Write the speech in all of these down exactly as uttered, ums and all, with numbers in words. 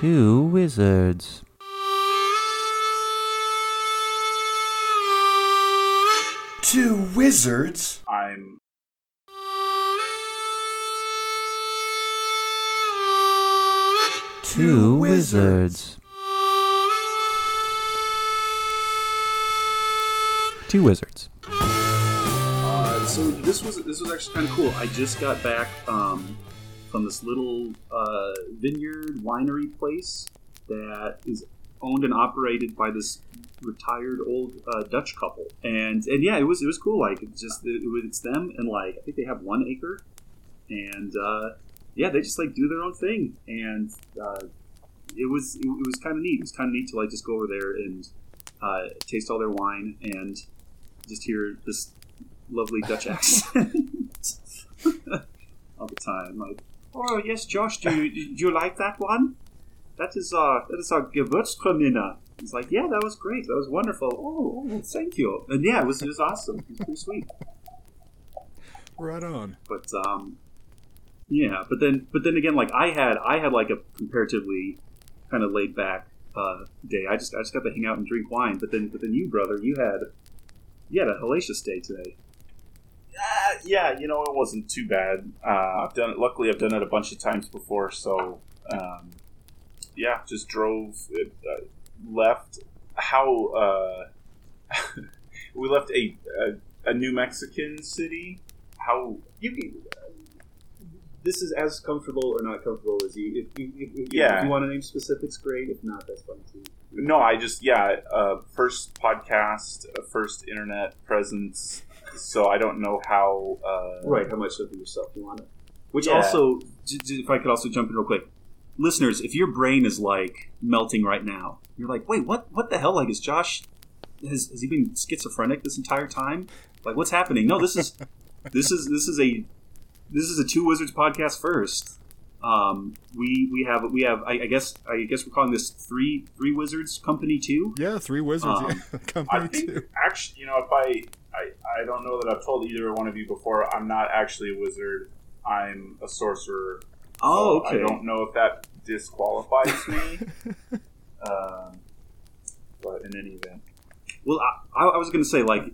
two wizards. Two wizards? I'm... Two wizards. Two wizards. Uh, so this was this was actually kind of cool. I just got back um, from this little uh, vineyard winery place that is owned and operated by this retired old uh, Dutch couple, and and yeah, it was it was cool. Like it's just it, it's them, and like I think they have one acre, and. Uh, Yeah, they just like do their own thing, and uh, it was it, it was kind of neat. It was kind of neat to like just go over there and uh, taste all their wine and just hear this lovely Dutch accent all the time. Like, oh yes, Josh, do you, do you like that one? That is our that is our Gewürztraminer. It's like, yeah, that was great. That was wonderful. Oh, oh thank you. And yeah, it was it was awesome. It was pretty sweet. Right on. But um. Yeah, but then, but then again, like I had, I had like a comparatively kind of laid back uh, day. I just, I just got to hang out and drink wine. But then, but then you, brother, you had, you had a hellacious day today. Uh, yeah, you know, it wasn't too bad. Uh, I've done it. Luckily, I've done it a bunch of times before. So, um, yeah, just drove, uh, left. How uh, we left a, a a New Mexican city. How you. This is as comfortable or not comfortable as you. If you, if, if yeah. you want to name specifics, great. If not, that's fine too. No, I just yeah. Uh, first podcast, uh, first internet presence. So I don't know how. Uh, right, how much of yourself you want it. Which yeah. also, if I could also jump in real quick, listeners, if your brain is like melting right now, you're like, wait, what? What the hell? Like, is Josh? Has has he been schizophrenic this entire time? Like, what's happening? No, this is, this is this is a. This is a Two Wizards podcast first. Um, we we have we have I, I guess I guess we're calling this three three wizards company two. Yeah, three wizards um, yeah. company I think two. Actually, you know, if I, I I don't know that I've told either one of you before. I'm not actually a wizard. I'm a sorcerer. Oh, so okay. I don't know if that disqualifies me. um, but in any event. Well, I, I was going to say, like,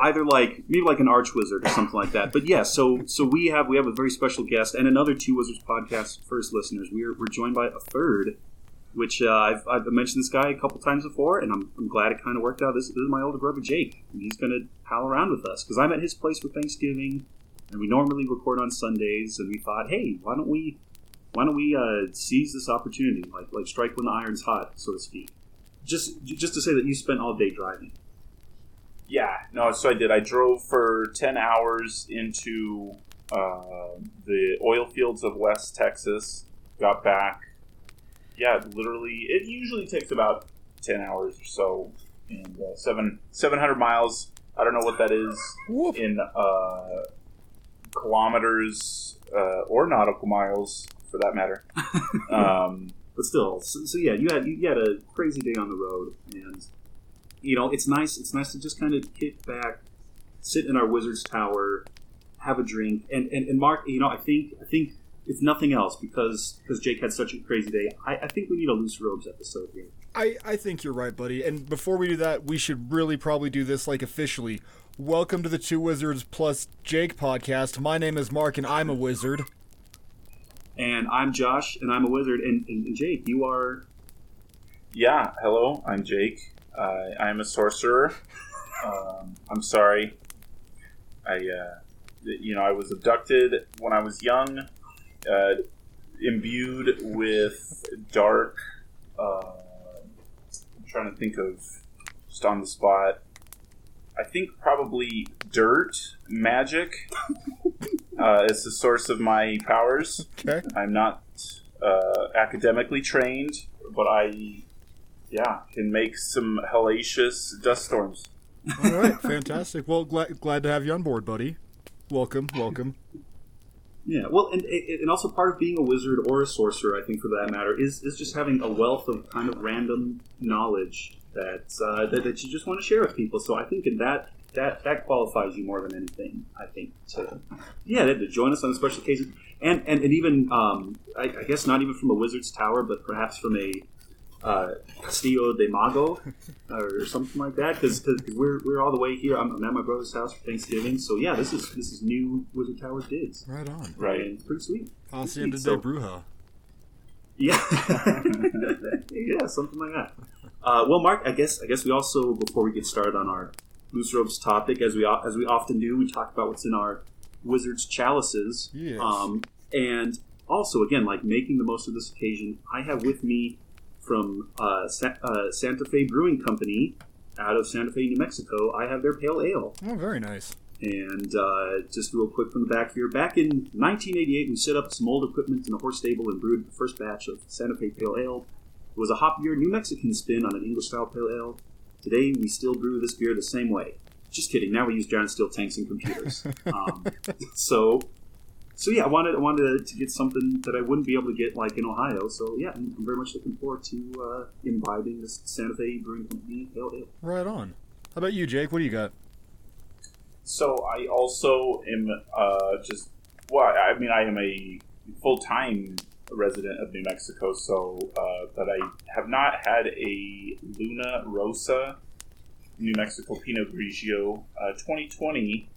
either, like, maybe like an arch wizard or something like that. But, yeah, so so we have we have a very special guest and another Two Wizards podcast first listeners. We're we're joined by a third, which uh, I've, I've mentioned this guy a couple times before, and I'm, I'm glad it kind of worked out. This, this is my older brother, Jake, and he's going to pal around with us because I'm at his place for Thanksgiving, and we normally record on Sundays, and we thought, hey, why don't we why don't we uh, seize this opportunity, like like strike when the iron's hot, so to speak. Just just to say that you spent all day driving. Yeah, no, so I did. I drove for ten hours into uh, the oil fields of West Texas, got back. Yeah, literally, it usually takes about ten hours or so, and uh, seven, seven hundred miles. I don't know what that is Whoop. in uh, kilometers uh, or nautical miles, for that matter. um But still, so, so yeah, you had you had a crazy day on the road, and you know it's nice. It's nice to just kind of kick back, sit in our wizard's tower, have a drink, and, and, and Mark. You know, I think I think if nothing else, because because Jake had such a crazy day, I, I think we need a Loose Robes episode here. I I think you're right, buddy. And before we do that, we should really probably do this like officially. Welcome to the Two Wizards Plus Jake podcast. My name is Mark, and I'm a wizard. And I'm Josh, and I'm a wizard. And, and, and Jake, you are... Yeah, hello, I'm Jake. Uh, I'm a sorcerer. um, I'm sorry. I, uh, you know, I was abducted when I was young, uh, imbued with dark... Uh, I'm trying to think of, just on the spot, I think probably dirt magic. Uh, it's the source of my powers. Okay. I'm not uh, academically trained, but I, yeah, can make some hellacious dust storms. All right, fantastic. Well, glad glad to have you on board, buddy. Welcome, welcome. Yeah, well, and and also part of being a wizard or a sorcerer, I think, for that matter, is is just having a wealth of kind of random knowledge that uh, that, that you just want to share with people. So I think in that that that qualifies you more than anything, I think, to yeah to join us on a special occasion, and and, and even um, I, I guess not even from a wizard's tower, but perhaps from a uh, Castillo de Mago or something like that, because we're we're all the way here. I'm, I'm at my brother's house for Thanksgiving, so yeah, this is this is new Wizard Tower digs. Right on, right, and it's pretty sweet. Hacienda de Bruja. Yeah, yeah, something like that. Uh, well, Mark, I guess I guess we also, before we get started on our loose robes topic, as we as we often do, we talk about what's in our wizard's chalices, yes. um, and also again, like making the most of this occasion. I have with me from uh, Sa- uh, Santa Fe Brewing Company out of Santa Fe, New Mexico. I have their pale ale. Oh, very nice. And uh, just real quick from the back here, back in nineteen eighty-eight, we set up some old equipment in a horse stable and brewed the first batch of Santa Fe Pale Ale. It was a hop-year New Mexican spin on an English-style pale ale. Today, we still brew this beer the same way. Just kidding. Now we use giant steel tanks and computers. um, so, so yeah, I wanted I wanted to get something that I wouldn't be able to get like in Ohio. So yeah, I'm very much looking forward to uh, imbibing this Santa Fe Brewing Company Pale Ale. Right on. How about you, Jake? What do you got? So I also am uh, just, well, I mean, I am a full-time resident of New Mexico, so, uh, but I have not had a Luna Rosa New Mexico Pinot Grigio uh, twenty twenty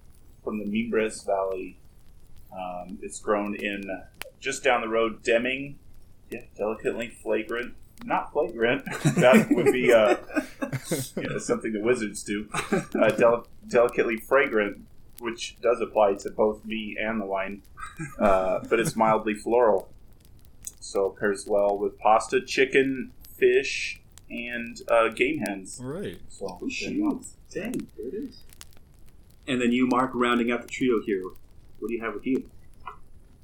from the Mimbres Valley. Um, it's grown in, just down the road, Deming, yeah, delicately flagrant. Not flagrant. That would be uh, you know, something the wizards do. Uh, del- delicately fragrant, which does apply to both me and the wine, uh, but it's mildly floral. So it pairs well with pasta, chicken, fish, and uh, game hens. Right. So, oh, shoot. Dang, there it is. And then you, Mark, rounding out the trio here. What do you have with you?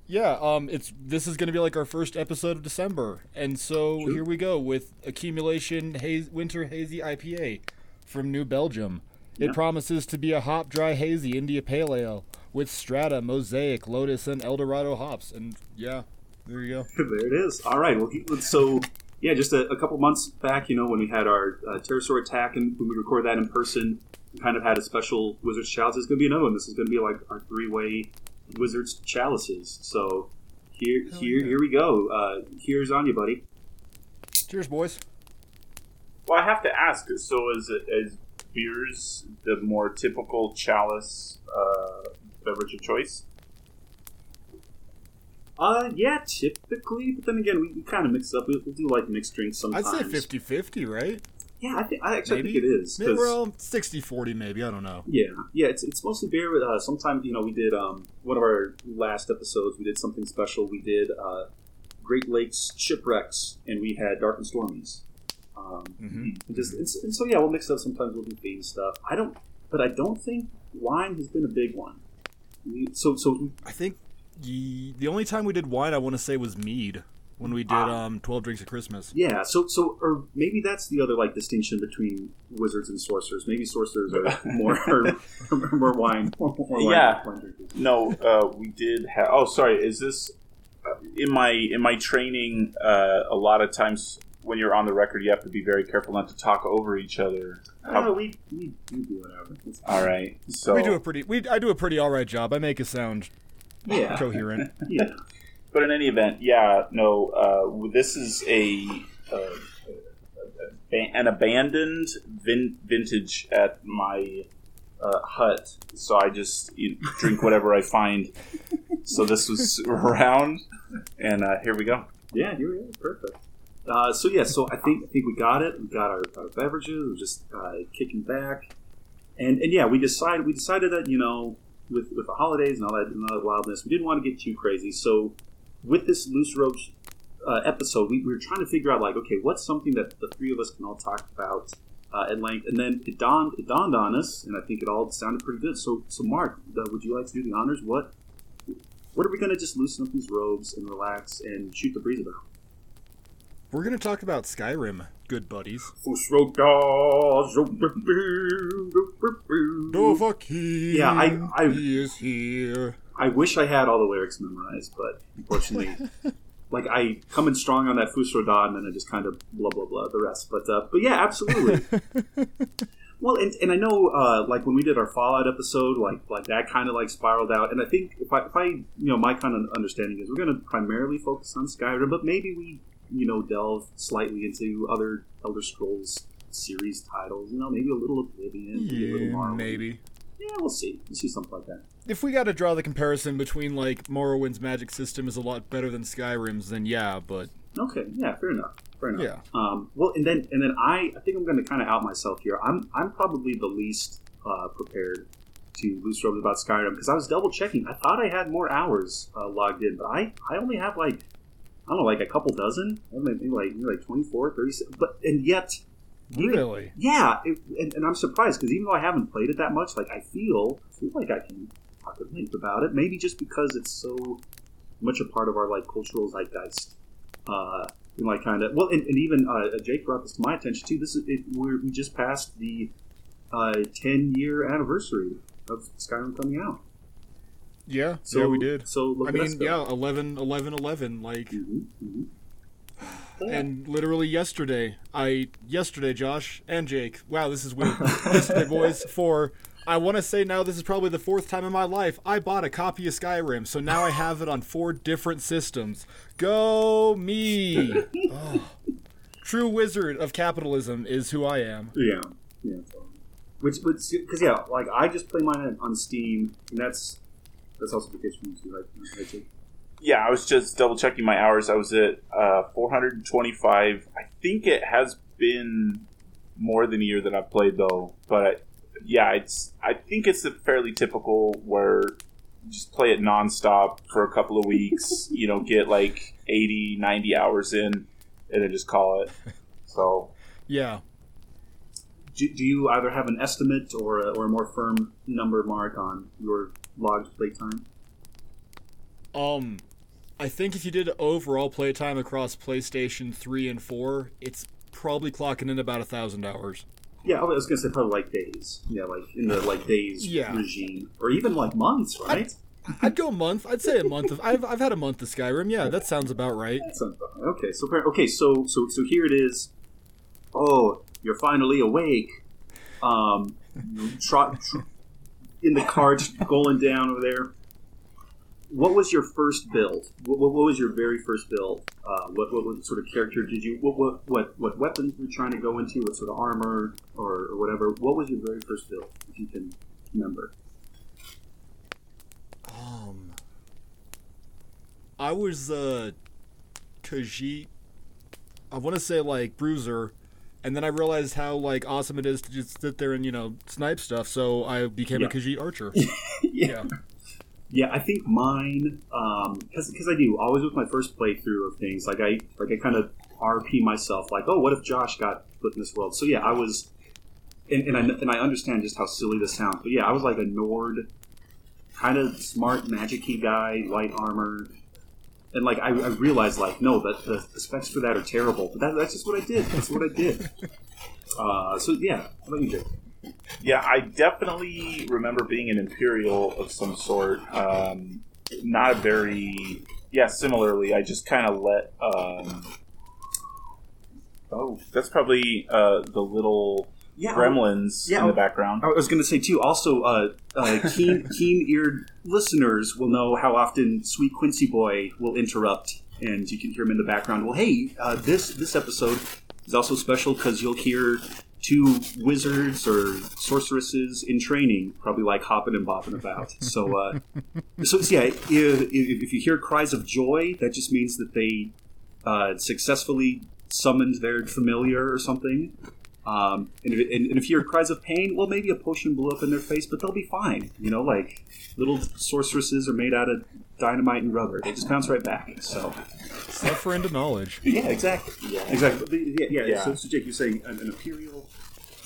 Yeah, um, it's this is going to be like our first episode of December, and so True. Here we go with Accumulation Haze, Winter Hazy I P A from New Belgium. It yeah. promises to be a hop-dry hazy India Pale Ale with Strata, Mosaic, Lotus, and Eldorado hops, and yeah, there you go. There it is. All right, well, so yeah, just a, a couple months back, you know, when we had our uh, pterosaur attack and when we recorded that in person, we kind of had a special Wizard's Chalice. It's going to be another one. This is going to be like our three-way Wizard's Chalices. So here Hell here yeah. here we go. Uh here's on you, buddy. Cheers, boys. Well, I have to ask, so is is beers the more typical chalice uh beverage of choice? Uh yeah, typically, but then again we, we kind of mix it up. We, we do like mixed drinks sometimes. I'd say fifty-fifty, right? Yeah, I think I actually maybe. think it is. Maybe we're all sixty forty, maybe. I don't know. Yeah, yeah. It's it's mostly beer. With, uh, sometimes, you know, we did um, one of our last episodes. We did something special. We did uh, Great Lakes Shipwrecks, and we had Dark and Stormies. Um, mm-hmm. and, just, and, and so yeah, we'll mix up. Sometimes we'll do theme stuff. I don't, but I don't think wine has been a big one. We, so so I think ye, the only time we did wine, I want to say, was mead. When we did um, twelve Drinks at Christmas. Yeah, so, so or maybe that's the other like distinction between wizards and sorcerers. Maybe sorcerers are more or, or more wine. More, more wine yeah. No, uh, we did have... Oh, sorry, is this... Uh, in my in my training, uh, a lot of times when you're on the record, you have to be very careful not to talk over each other. How, uh, we, we, we do whatever. All right, so... We do a pretty... We, I do a pretty all right job. I make it sound yeah. coherent. Yeah. But in any event, yeah, no, uh, this is a, uh, an abandoned vin- vintage at my uh, hut, so I just you know, drink whatever I find. So this was around, and uh, here we go. Yeah, here we go. Perfect. Uh, so yeah, so I think I think we got it. We got our, our beverages. We're just uh, kicking back, and and yeah, we decided we decided that you know with, with the holidays and all that, and all that wildness, we didn't want to get too crazy, so. With this Loose Robes uh, episode, we, we were trying to figure out, like, okay, what's something that the three of us can all talk about uh, at length? And then it dawned it dawned on us, and I think it all sounded pretty good. So, so Mark, uh, would you like to do the honors? What what are we going to just loosen up these robes and relax and shoot the breeze about? We're going to talk about Skyrim, good buddies. Dovahkiin yeah, I, I, he is here. I wish I had all the lyrics memorized, but unfortunately, like I come in strong on that Fusro Da, and then I just kind of blah blah blah the rest. But uh, but yeah, absolutely. Well, and, and I know, uh, like when we did our Fallout episode, like like that kind of like spiraled out. And I think if I, if I, you know, my kind of understanding is we're going to primarily focus on Skyrim, but maybe we, you know, delve slightly into other Elder Scrolls series titles. You know, maybe a little Oblivion, yeah, maybe a little Morrowind. Maybe. Yeah, we'll see. We'll see something like that. If we got to draw the comparison between like Morrowind's magic system is a lot better than Skyrim's, then yeah, but okay, yeah, fair enough. Fair enough. Yeah. Um, well, and then and then I, I think I'm going to kind of out myself here. I'm I'm probably the least uh, prepared to loose robes about Skyrim because I was double checking. I thought I had more hours uh, logged in, but I, I only have like I don't know like a couple dozen, maybe like maybe like twenty-four, thirty-six. But and yet. Really? Yeah, it, and, and I'm surprised because even though I haven't played it that much, like I feel, I feel like I can talk at length about it. Maybe just because it's so much a part of our like cultural zeitgeist, uh, and like kind of well, and, and even uh, Jake brought this to my attention too. This is it, we're, we just passed the uh, ten year anniversary of Skyrim coming out. Yeah, so yeah, we did. So look I at mean, yeah, eleven, eleven, eleven, like. Mm-hmm, mm-hmm. Yeah. And literally yesterday, I yesterday Josh and Jake. Wow, this is weird. Yesterday, boys, for I want to say now this is probably the fourth time in my life I bought a copy of Skyrim, so now I have it on four different systems. Go me! Oh. True wizard of capitalism is who I am. Yeah, yeah. Which, because yeah, like I just play mine on Steam, and that's that's also the case for me too, right? Right, Jake? Yeah, I was just double checking my hours. I was at uh, four hundred twenty-five. I think it has been more than a year that I've played, though. But yeah, it's. I think it's fairly typical where you just play it nonstop for a couple of weeks. You know, get like eighty, ninety hours in, and then just call it. So yeah. Do, do you either have an estimate or a, or a more firm number mark on your logged playtime? Um. I think if you did overall playtime across PlayStation three and four, it's probably clocking in about a thousand hours. Yeah, I was gonna say probably like days. Yeah, like in the like days yeah. regime, or even like months, right? I'd, I'd go a month. I'd say a month of. I've I've had a month of Skyrim. Yeah, that sounds about right. That sounds about right. Okay, so okay, so so so here it is. Oh, you're finally awake. Um, trot tr- in the cart going down over there. What was your first build? What, what, what was your very first build? Uh, what, what, what sort of character did you? What what what, what weapons were you trying to go into? What sort of armor or, or whatever? What was your very first build, if you can remember? Um, I was uh, Khajiit. I want to say like Bruiser, and then I realized how like awesome it is to just sit there and you know snipe stuff. So I became yeah. a Khajiit archer. yeah. yeah. Yeah, I think mine, um, because because I do always with my first playthrough of things, like I like I kind of R P myself, like, oh, what if Josh got put in this world? So yeah, I was, and, and I and I understand just how silly this sounds, but yeah, I was like a Nord, kind of smart magic-y guy, light armor, and like I, I realized like no, that the, the specs for that are terrible, but that, that's just what I did. That's what I did. Uh, so yeah, how about you, Jake? Yeah, I definitely remember being an Imperial of some sort. Um, not a very... Yeah, similarly, I just kind of let... Um, oh, that's probably uh, the little yeah, gremlins yeah, in the background. I was going to say, too, also, uh, uh, keen, keen-eared listeners will know how often Sweet Quincy Boy will interrupt, and you can hear him in the background. Well, hey, uh, this, this episode is also special because you'll hear... two wizards or sorceresses in training, probably like hopping and bopping about. So, uh, so yeah, if, if you hear cries of joy, that just means that they uh, successfully summoned their familiar or something. Um, and, if, and, and if you hear cries of pain, well, maybe a potion blew up in their face, but they'll be fine. You know, like little sorceresses are made out of dynamite and rubber. They just bounce right back. So. Suffer into knowledge. Yeah, exactly. Yeah, exactly. Yeah, yeah. yeah. So, so, Jake, you're saying an, an Imperial.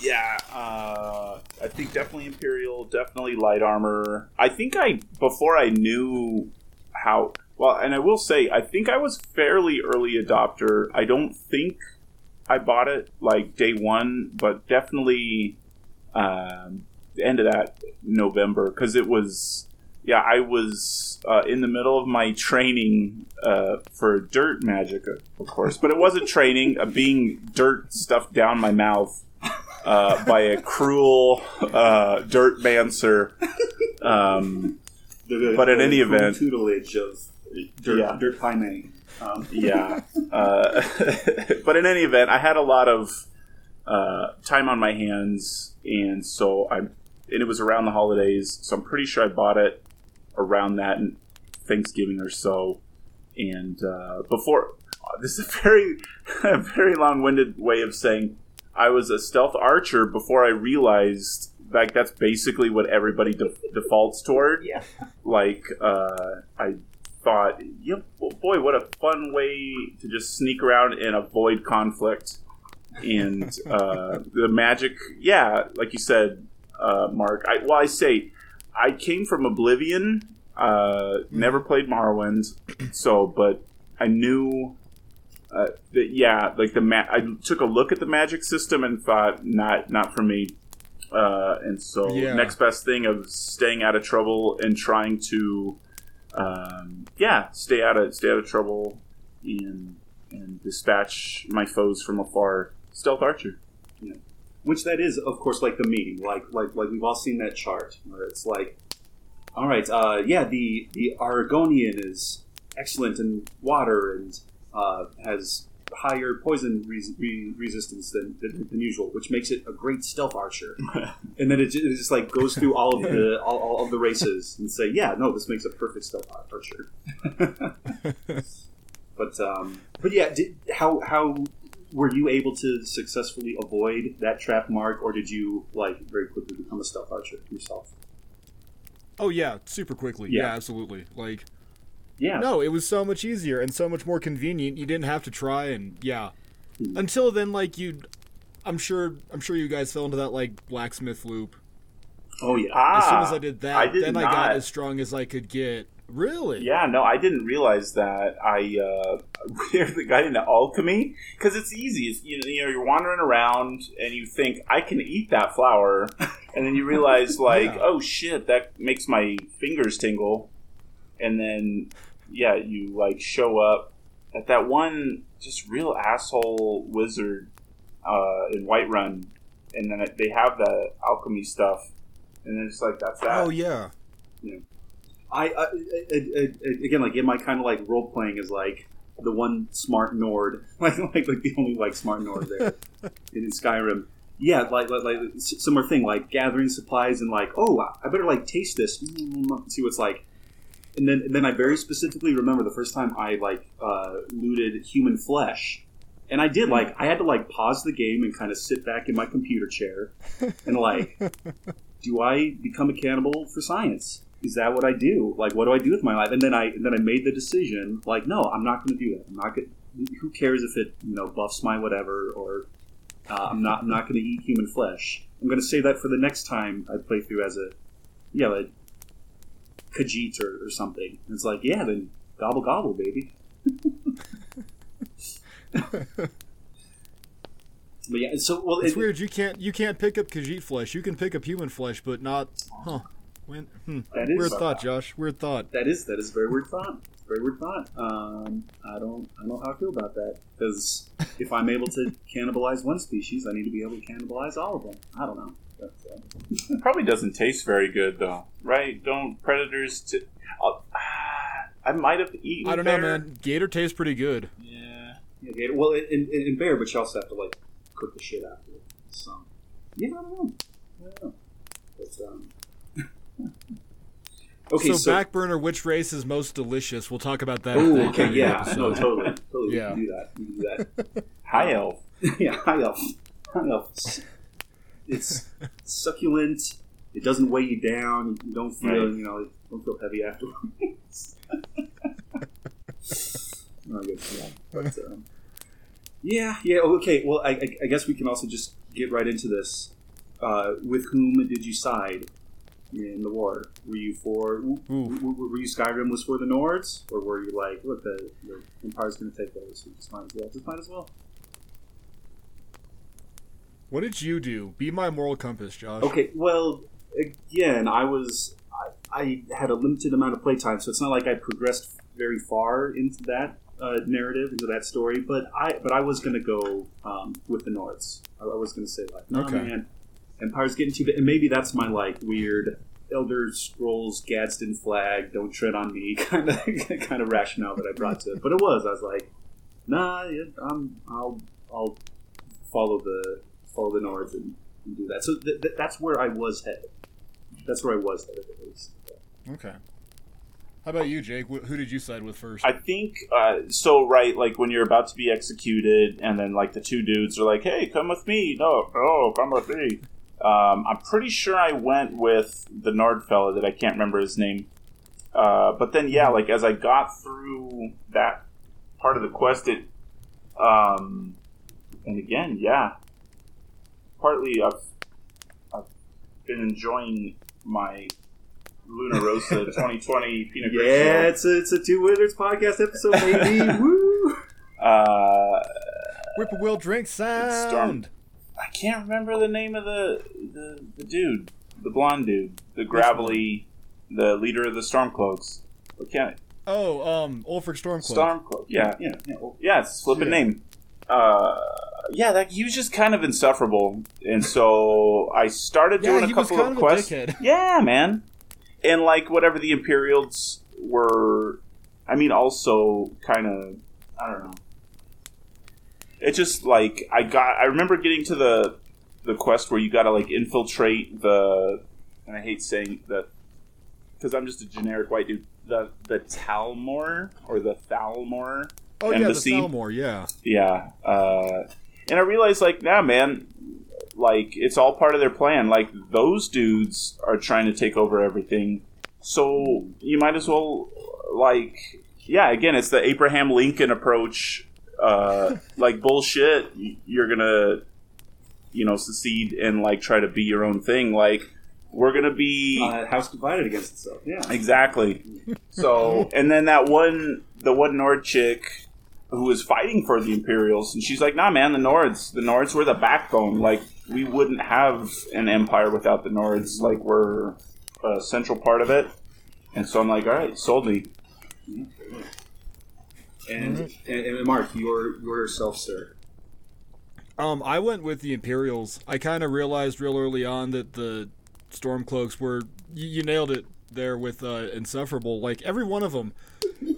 Yeah, uh, I think definitely Imperial, definitely light armor. I think I, before I knew how, well, and I will say, I think I was fairly early adopter. I don't think I bought it, like, day one, but definitely um, the end of that November, because it was, yeah, I was uh, in the middle of my training uh, for dirt magic, of course, but it wasn't training, uh, being dirt stuffed down my mouth. uh, by a cruel uh, dirt mancer. Um, the, but the, in the any event, tutelage of dirt, yeah. dirt pie man. Um. Yeah. Uh, but in any event, I had a lot of uh, time on my hands, and so I and it was around the holidays, so I'm pretty sure I bought it around that and Thanksgiving or so. And uh, before, this is a very, a very long-winded way of saying I was a stealth archer before I realized, like, that's basically what everybody de- defaults toward. Yeah. Like, uh, I thought, yep, well, boy, what a fun way to just sneak around and avoid conflict. And uh, the magic, yeah, like you said, uh, Mark, I, well, I say, I came from Oblivion, uh, never played Morrowind, so, but I knew... Uh, the, yeah, like the ma- I took a look at the magic system and thought, not not for me. Uh, and so, yeah. Next best thing of staying out of trouble and trying to, um, yeah, stay out of stay out of trouble and and dispatch my foes from afar. Stealth archer, yeah. Which that is, of course, like the meeting, like like like we've all seen that chart where it's like, all right, uh, yeah, the the Argonian is excellent in water and. Uh, has higher poison re- re- resistance than, than than usual, which makes it a great stealth archer. And then it just, it just like goes through all of the all, all of the races and say, yeah, no, this makes a perfect stealth archer. but um, but yeah, did, how how were you able to successfully avoid that trap, Mark, or did you like very quickly become a stealth archer yourself? Oh yeah, super quickly. Yeah, yeah absolutely. Like. Yeah. No, it was so much easier and so much more convenient. You didn't have to try, and yeah. Mm. Until then, like you, I'm sure, I'm sure you guys fell into that like blacksmith loop. Oh yeah. As ah, soon as I did that, I did then not. I got as strong as I could get. Really? Yeah. No, I didn't realize that. I uh, weirdly got into alchemy because it's easy. It's, you know, you're wandering around and you think I can eat that flour, and then you realize like, yeah. oh shit, that makes my fingers tingle, and then. Yeah, you, like, show up at that one just real asshole wizard uh, in Whiterun, and then they have the alchemy stuff, and then it's like, that's that. Oh, yeah. Yeah. I, I, I, I again, like, in my kind of, like, role-playing is, like, the one smart Nord. like, like, like the only, like, smart Nord there in Skyrim. Yeah, like, like, like, similar thing, like, gathering supplies and, like, oh, I better, like, taste this, mm, see what's, like. And then, and then I very specifically remember the first time I like uh, looted human flesh, and I did like I had to like pause the game and kind of sit back in my computer chair and like, do I become a cannibal for science? Is that what I do? Like, what do I do with my life? And then I and then I made the decision like, no, I'm not going to do that. I'm not going. Who cares if it you know buffs my whatever? Or uh, I'm not I'm not going to eat human flesh. I'm going to save that for the next time I play through as a yeah. Like, Khajiit or, or something. And it's like, yeah, then gobble gobble, baby. But yeah, so well, it's it, weird. You can't you can't pick up Khajiit flesh. You can pick up human flesh, but not. Huh? When? Hmm. That is weird thought, thought, Josh. Weird thought. That is that is very weird thought. Very weird thought. Um, I don't I don't know how I feel about that because if I'm able to cannibalize one species, I need to be able to cannibalize all of them. I don't know. Probably doesn't taste very good though, right? Don't predators? T- uh, I might have eaten. I don't bear. know, man. Gator tastes pretty good. Yeah, yeah gator. Well, in, in, in bear, but you also have to like cook the shit out of it. So yeah, I don't know. I don't know. But, um... okay, so, so back burner. Which race is most delicious? We'll talk about that. Ooh, okay, yeah, no, totally, totally. Yeah. We can do that. We can do that. High elf. yeah, high elf. High elf. It's succulent. It doesn't weigh you down. You don't feel, right. you know, don't feel heavy afterwards. Not good for that. But, um, yeah, yeah, okay. Well, I, I guess we can also just get right into this. Uh, with whom did you side in the war? Were you for? Ooh. Were you Skyrim was for the Nords, or were you like, look, the, the Empire's going to take over, so just might as well. Just might as well. What did you do? Be my moral compass, Josh. Okay, well, again, I was... I, I had a limited amount of playtime, so it's not like I progressed very far into that. uh, narrative, into that story. But I, but I was gonna go um, with the Nords. I, I was gonna say like, no, okay. man, Empire's getting too big, and maybe that's my like weird Elder Scrolls Gadsden flag, don't tread on me kind of kind of rationale that I brought to it. But it was, I was like, nah, it, I'm, I'll I'll follow the follow the Nords and, and do that. So th- th- that's where I was headed. That's where I was headed at least. Okay. How about you, Jake? Who did you side with first? I think, uh, so, right, like, when you're about to be executed, and then, like, the two dudes are like, hey, come with me. No, oh, come with me. Um, I'm pretty sure I went with the Nard fella that I can't remember his name. Uh, but then, yeah, like, as I got through that part of the quest, it, um, and again, yeah, partly I've, I've been enjoying my Luna Rosa twenty twenty Pinot Grigio. Yeah, it's a, it's a Two Wizards podcast episode, baby. Woo! Uh, Whippoorwill drink sound. I can't remember the name of the, the the dude, the blonde dude, the gravelly, the leader of the Stormcloaks. What can I? Oh, um, Ulfric Stormcloak. Stormcloak. Yeah, yeah, yeah. yeah it's a flippin' yeah. name. Uh, yeah, that, he was just kind of insufferable, and so I started doing yeah, a couple of quests. A yeah, man. And, like, whatever the Imperials were, I mean, also kind of, I don't know. It's just, like, I got, I remember getting to the the quest where you gotta, like, infiltrate the, and I hate saying that, because I'm just a generic white dude, the, the Talmor, or the Thalmor oh, Embassy. Oh, yeah, the Thalmor, yeah. Yeah. Uh, and I realized, like, nah, man. Like, it's all part of their plan. Like, those dudes are trying to take over everything. So, you might as well, like... Yeah, again, it's the Abraham Lincoln approach. Uh, like, bullshit. You're gonna, you know, secede and, like, try to be your own thing. Like, we're gonna be... Uh, house divided against itself. Yeah. Exactly. So, and then that one... The one Nord chick... who was fighting for the Imperials, and she's like, nah, man, the Nords, the Nords were the backbone. Like, we wouldn't have an empire without the Nords. Like, we're a central part of it. And so I'm like, all right, sold me. And, and, and Mark, you're yourself, sir. Um, I went with the Imperials. I kind of realized real early on that the Stormcloaks were, you, you nailed it there with uh, insufferable. Like, every one of them.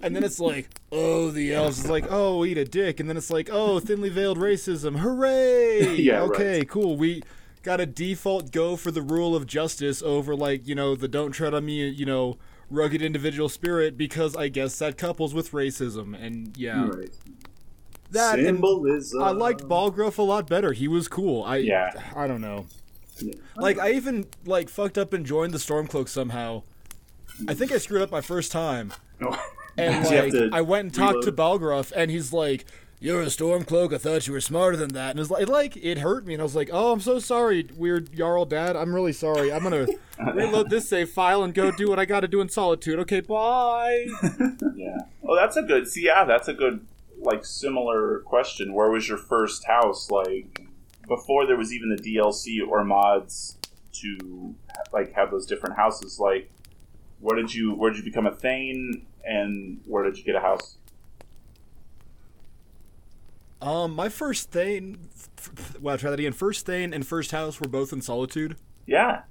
And then it's like, oh, the elves. It's like, oh, eat a dick. And then it's like, oh, thinly veiled racism. Hooray! Yeah, okay, right. Cool. We got a default go for the rule of justice over, like, you know, the don't tread on me, you know, rugged individual spirit, because I guess that couples with racism. And, yeah. Right. That, symbolism. And I liked Balgruuf a lot better. He was cool. I, yeah. I don't know. Yeah. Like, I even, like, fucked up and joined the Stormcloak somehow. I think I screwed up my first time. No. And like, I went and talked reload. to Balgruuf, and he's like, "You're a Stormcloak. I thought you were smarter than that." And it's like, like, it hurt me, and I was like, "Oh, I'm so sorry, weird Jarl Dad. I'm really sorry. I'm gonna reload this save file and go do what I got to do in solitude. Okay, bye." Yeah. Oh, that's a good. See, yeah, that's a good, like, similar question. Where was your first house? Like, before there was even the D L C or mods to, like, have those different houses. Like, where did you where did you become a Thane? And where did you get a house? Um, my first Thane... F- well, try that again. First Thane and first house were both in solitude. Yeah.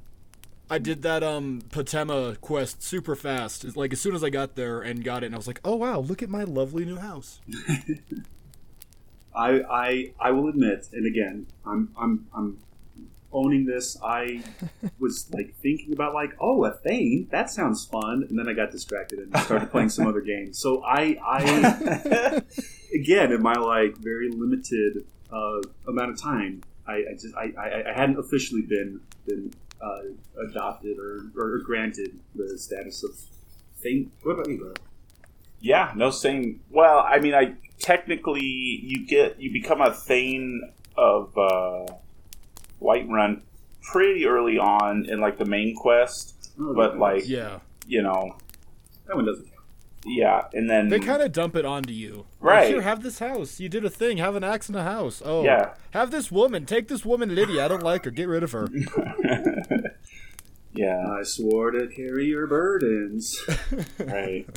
I did that um Potema quest super fast. It's like, as soon as I got there and got it, and I was like, oh, wow, look at my lovely new house. I I I will admit, and again, I'm I'm I'm owning this. I was, like, thinking about, like, oh, a Thane, that sounds fun, and then I got distracted and started playing some other game. So I, I again, in my, like, very limited uh, amount of time, I, I just I, I, I hadn't officially been been uh, adopted or, or granted the status of Thane. What about you, bro? Yeah, no Thane. Well, I mean, I technically you get you become a Thane of. Uh, Whiterun pretty early on in, like, the main quest, oh, but, like, yeah. you know. That one doesn't count. Yeah, and then... They kind of dump it onto you. Right. Like, here, have this house. You did a thing. Have an axe in a house. Oh. Yeah. Have this woman. Take this woman, Lydia. I don't like her. Get rid of her. Yeah. I swore to carry your burdens. Right.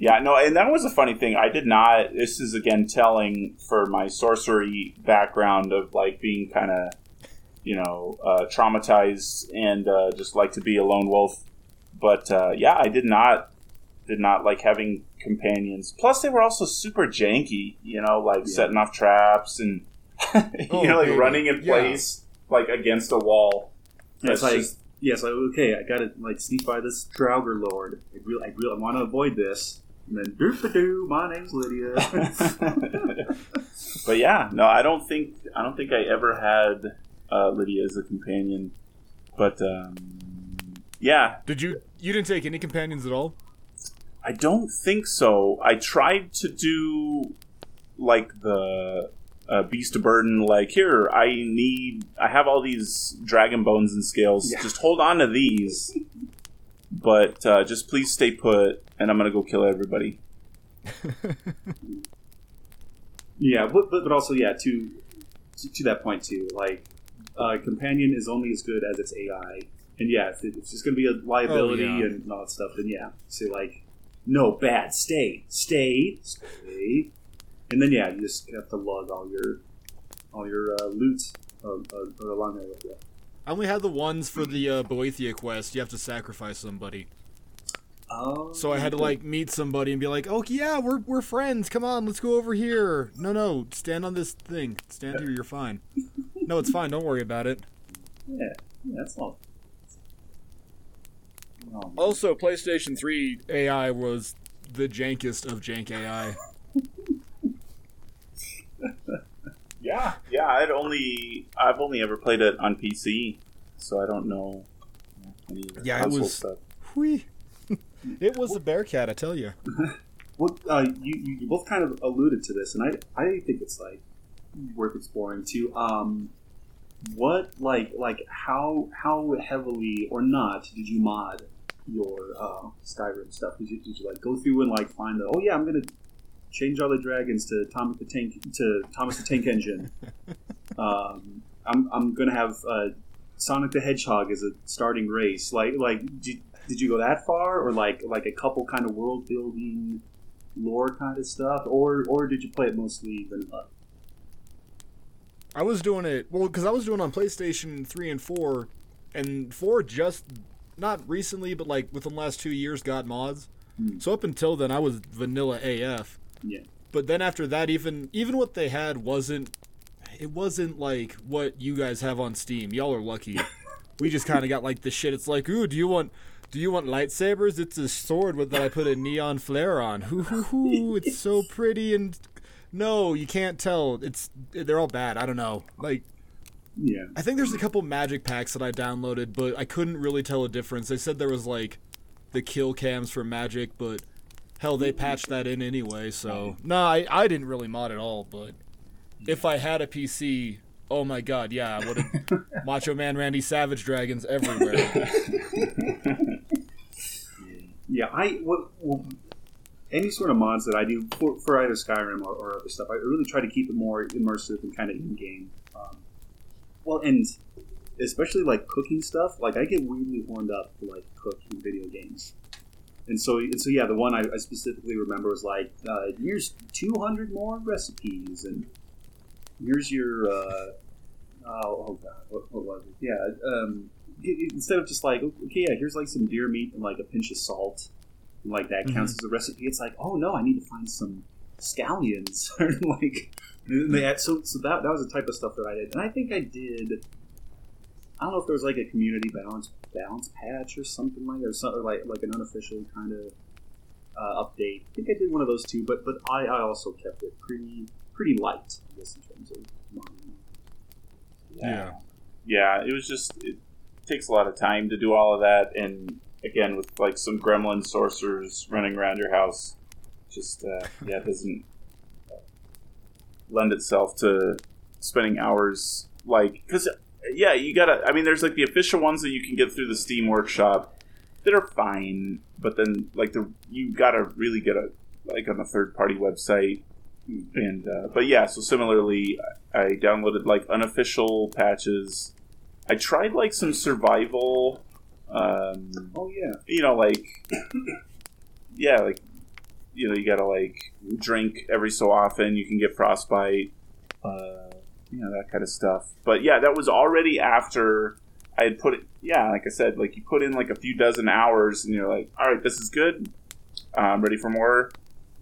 Yeah, no, and that was a funny thing. I did not, this is again telling for my sorcery background of like being kind of, you know, uh, traumatized and uh, just like to be a lone wolf. But uh, yeah, I did not, did not like having companions. Plus they were also super janky, you know, like yeah. setting off traps and, you oh, know, like baby. running in place, yeah. like against a wall. Yeah, That's it's like, just, yeah, it's like, okay, I gotta like sneak by this Draugr Lord. I really, I really want to avoid this. And then, doo-ba-doo, my name's Lydia. But yeah, no, I don't think I don't think I ever had uh, Lydia as a companion. But um, yeah, did you? You didn't take any companions at all? I don't think so. I tried to do like the uh, Beast of Burden, like here. I need. I have all these dragon bones and scales. Yeah. Just hold on to these. But uh, just please stay put, and I'm going to go kill everybody. yeah, but, but also, yeah, to, to to that point, too, like, uh, companion is only as good as its A I. And, yeah, if it's just going to be a liability oh, yeah. and all that stuff, then, yeah. So, like, no, bad, stay, stay, stay. And then, yeah, you just have to lug all your all your uh, loot uh, uh, along there with you. I only had the ones for the uh, Boethia quest. You have to sacrifice somebody. Oh. So I had to like meet somebody and be like, "Oh yeah, we're we're friends. Come on, let's go over here." No, no, stand on this thing. Stand here. You're fine. No, it's fine. Don't worry about it. Yeah, yeah that's all. Oh, also, PlayStation three A I was the jankest of jank A I. Yeah, yeah. I'd only I've only ever played it on P C, so I don't know any of the yeah, console it was, stuff. Whee. It was a bear cat, I tell you. Well, uh, you you both kind of alluded to this, and I I think it's like worth exploring too. Um, what like like how how heavily or not did you mod your uh, Skyrim stuff? Did you did you like go through and like find the oh yeah I'm gonna change all the dragons to Thomas the Tank to Thomas the Tank Engine. Um, I'm I'm gonna have uh, Sonic the Hedgehog as a starting race. Like like did, did you go that far, or like like a couple kind of world building, lore kind of stuff, or or did you play it mostly vanilla? I was doing it well because I was doing it on PlayStation three and four, and four just not recently, but like within the last two years got mods. Hmm. So up until then I was vanilla A F. Yeah. But then after that, even even what they had wasn't it wasn't like what you guys have on Steam. Y'all are lucky. We just kind of got like the shit. It's like, ooh, do you want do you want lightsabers? It's a sword with that I put a neon flare on. Hoo hoo hoo! It's so pretty and no, you can't tell. It's they're all bad. I don't know. Like, yeah. I think there's a couple magic packs that I downloaded, but I couldn't really tell a difference. They said there was like the kill cams for magic, but. Hell, they patched that in anyway, so... No, I, I didn't really mod at all, but... If I had a P C, oh my god, yeah, I would've... Macho Man Randy Savage dragons everywhere. Yeah, I... Well, well, any sort of mods that I do, for, for either Skyrim or, or other stuff, I really try to keep it more immersive and kind of in-game. Um, well, and... Especially, like, cooking stuff. Like, I get weirdly horned up to, like, cook in video games. And so, and so, yeah, the one I, I specifically remember was like, uh, here's two hundred more recipes, and here's your, uh, oh, oh God, what, what was it? Yeah, um, it, it, instead of just like, okay, yeah, here's like some deer meat and like a pinch of salt, and like that counts mm-hmm. as a recipe, it's like, oh no, I need to find some scallions. Like, and they had, so, so that, that was the type of stuff that I did. And I think I did, I don't know if there was like a community balance balance patch or something like that, or something like like an unofficial kind of uh, update. I think I did one of those too, but but I, I also kept it pretty pretty light, I guess, in terms of money. Yeah. Yeah, it was just it takes a lot of time to do all of that, and again with like some gremlin sorcerers running around your house, just uh, yeah, it doesn't lend itself to spending hours like because. Yeah, you gotta... I mean, there's, like, the official ones that you can get through the Steam Workshop that are fine, but then, like, the you gotta really get a... Like, on a third-party website. and uh, But, yeah, so similarly, I downloaded, like, unofficial patches. I tried, like, some survival... Um, oh, yeah. You know, like... Yeah, like, you know, you gotta like drink every so often. You can get frostbite, uh, you know, that kind of stuff. But yeah, that was already after I had put it. Yeah, like I said, like you put in like a few dozen hours, and you're like, all right, this is good. Uh, I'm ready for more.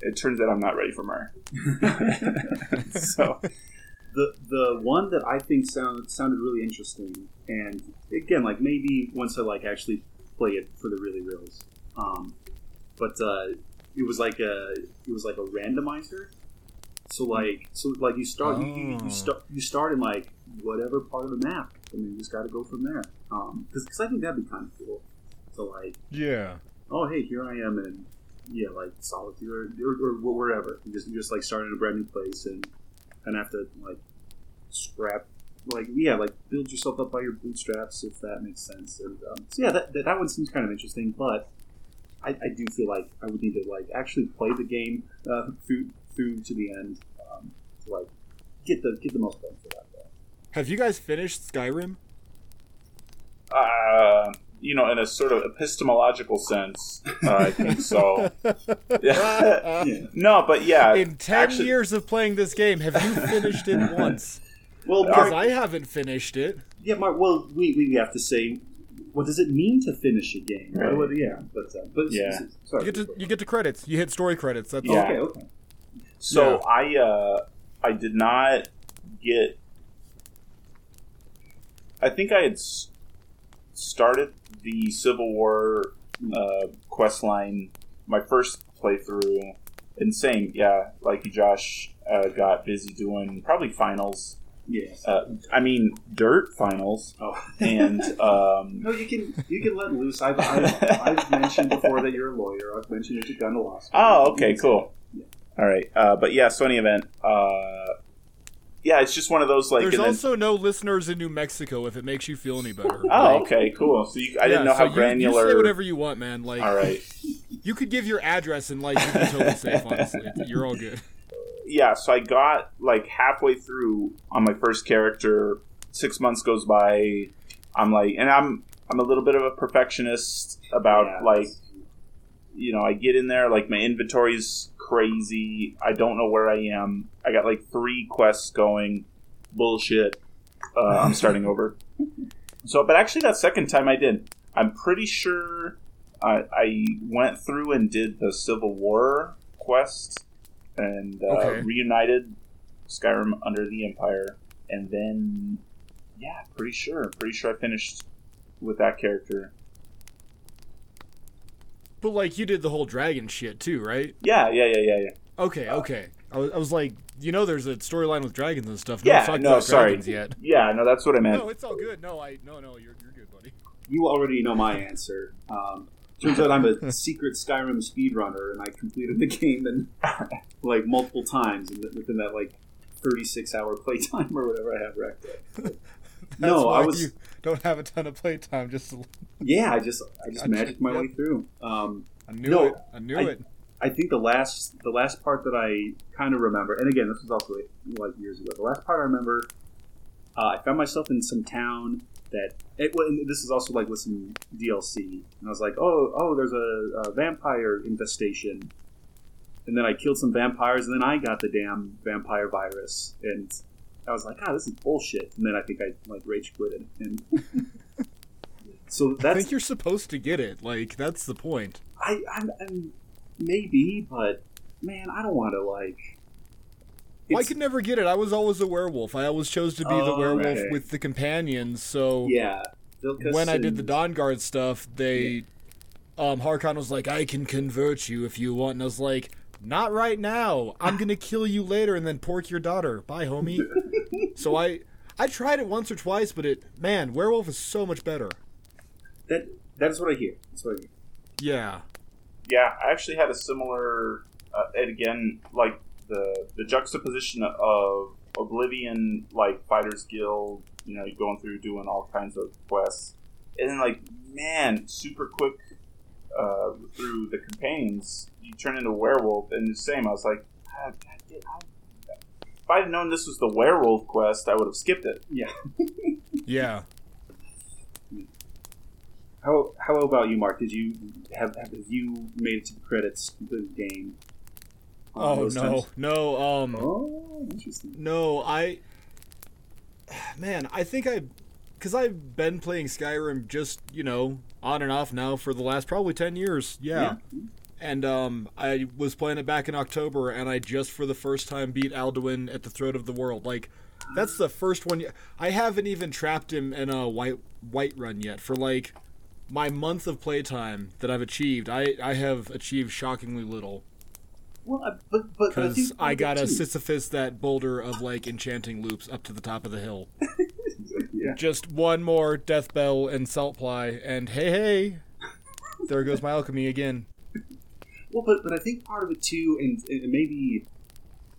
It turns out I'm not ready for more. So the the one that I think sounded sounded really interesting, and again, like maybe once I like actually play it for the really reals. Um, but uh, it was like a it was like a randomizer. So like so like you start oh. you, you start you start in like whatever part of the map, and then you just got to go from there. Um, because I think that'd be kind of cool. So like yeah. Oh hey, here I am in yeah like Solitude or, or, or wherever. You just you just like start in a brand new place and and have to like scrap. Like, yeah, like, build yourself up by your bootstraps, if that makes sense. And, um, so, yeah, that, that that one seems kind of interesting, but I, I do feel like I would need to, like, actually play the game uh, through, through to the end um, to, like, get the get the most benefit out of that. Have you guys finished Skyrim? Uh, you know, in a sort of epistemological sense, uh, I think so. Yeah. No, but, yeah. In ten actually... years of playing this game, have you finished it once? Well, because I haven't finished it. Yeah, Mark. Well, we, we have to say, what does it mean to finish a game? Right. Well, yeah, but, uh, but yeah. Sorry, you get to you get to credits. You hit story credits. That's yeah. all. Okay, okay. So yeah. I uh, I did not get. I think I had started the Civil War uh, quest line my first playthrough, and same, yeah, like you, Josh, uh, got busy doing probably finals. Yeah, uh, I mean dirt finals. Oh, and um, no, you can you can let loose. I've, I've, I've mentioned before that you're a lawyer. I've mentioned that you've gone to law school. Oh, okay, cool. Yeah. All right, uh, but yeah, so any event, uh, yeah, it's just one of those like. There's also then... no listeners in New Mexico. If it makes you feel any better. Oh, okay, cool. So you, I yeah, didn't know so how granular. You, you say whatever you want, man. Like, all right, you could give your address and like you'd be totally safe. Honestly, you're all good. Yeah, so I got, like, halfway through on my first character. Six months goes by. I'm like, and I'm I'm a little bit of a perfectionist about, yeah, like, you know, I get in there, like, my inventory's crazy. I don't know where I am. I got, like, three quests going. Bullshit. Uh, I'm starting over. So, but actually that second time I did. I'm pretty sure I, I went through and did the Civil War quest. And uh, okay. reunited Skyrim under the Empire, and then yeah, pretty sure, pretty sure I finished with that character. But like, you did the whole dragon shit too, right? Yeah, yeah, yeah, yeah, yeah. Okay, uh, okay. I was, I was like, you know, there's a storyline with dragons and stuff. No, yeah, talk no, about sorry. Dragons yet. Yeah, no, that's what I meant. No, it's all good. No, I, no, no, you're, you're good, buddy. You already know my answer. Um, Turns out I'm a secret Skyrim speedrunner, and I completed the game and like multiple times within that like thirty-six hour playtime or whatever I have racked up. No, I was you don't have a ton of playtime. Just to... yeah, I just I just I magicked my yep. way through. Um, I knew no, it. I knew I, it. I think the last the last part that I kind of remember, and again this was also like years ago. The last part I remember, uh, I found myself in some town. That it, and this is also like with some D L C, and I was like, oh, oh, there's a, a vampire infestation, and then I killed some vampires, and then I got the damn vampire virus, and I was like, ah, oh, this is bullshit, and then I think I like rage quit it, and so that's. I think you're supposed to get it, like that's the point. I, I'm, I'm maybe, but man, I don't want to like. Well, I could never get it. I was always a werewolf. I always chose to be oh, the werewolf right. with the companions. So yeah. when I did the Dawnguard stuff, they, yeah. um, Harkon was like, I can convert you if you want. And I was like, not right now. I'm going to kill you later and then pork your daughter. Bye, homie. So I I tried it once or twice, but it, man, werewolf is so much better. That That is what I hear. That's what I hear. Yeah. Yeah, I actually had a similar, uh, and again, like, The, the juxtaposition of Oblivion, like Fighters Guild, you know, you're going through doing all kinds of quests, and then like, man, super quick uh, through the companions, you turn into a werewolf, and the same. I was like, ah, God, yeah, I, if I had known this was the werewolf quest, I would have skipped it. Yeah. Yeah. How how about you, Mark? Did you have have you made it to the credits of the game? Oh no, times. no, um, oh, interesting. no, I, man, I think I, because I've been playing Skyrim just, you know, on and off now for the last probably ten years, yeah, yeah. and um, I was playing it back in October, and I just for the first time beat Alduin at the Throat of the World. Like, that's the first one. Y- I haven't even trapped him in a white white run yet. For like my month of playtime that I've achieved, I, I have achieved shockingly little. Well, I, but but because I, I got a Sisyphus that boulder of like enchanting loops up to the top of the hill. Yeah. Just one more death bell and salt ply, and hey hey, there goes my alchemy again. Well, but but I think part of it too, and, and maybe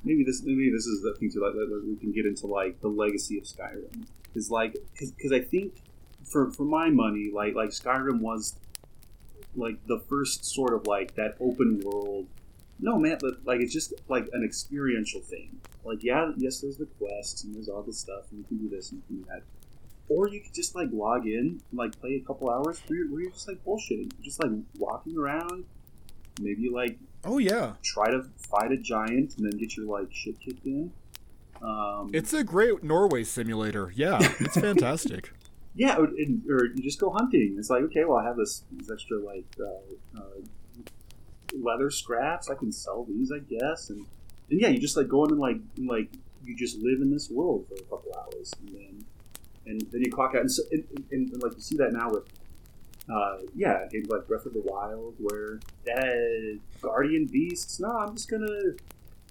maybe this maybe this is the thing too, like that we can get into like the legacy of Skyrim is like because I think for for my money, like like Skyrim was like the first sort of like that open world. No, man, but, like, it's just, like, an experiential thing. Like, yeah, yes, there's the quests, and there's all this stuff, and you can do this, and you can do that. Or you could just, like, log in, and, like, play a couple hours where you're, where you're just, like, bullshitting. You're just, like, walking around, maybe, like... Oh, yeah. Try to fight a giant, and then get your, like, shit kicked in. Um, it's a great Norway simulator. Yeah, it's fantastic. Yeah, or, or you just go hunting. It's like, okay, well, I have this, this extra, like, uh... uh leather scraps, I can sell these, I guess, and, and yeah, you just like go in and like and, like you just live in this world for a couple hours, and then and then you clock out, and so and, and, and like you see that now with uh yeah, games like Breath of the Wild, where that uh, guardian beasts. No, I'm just gonna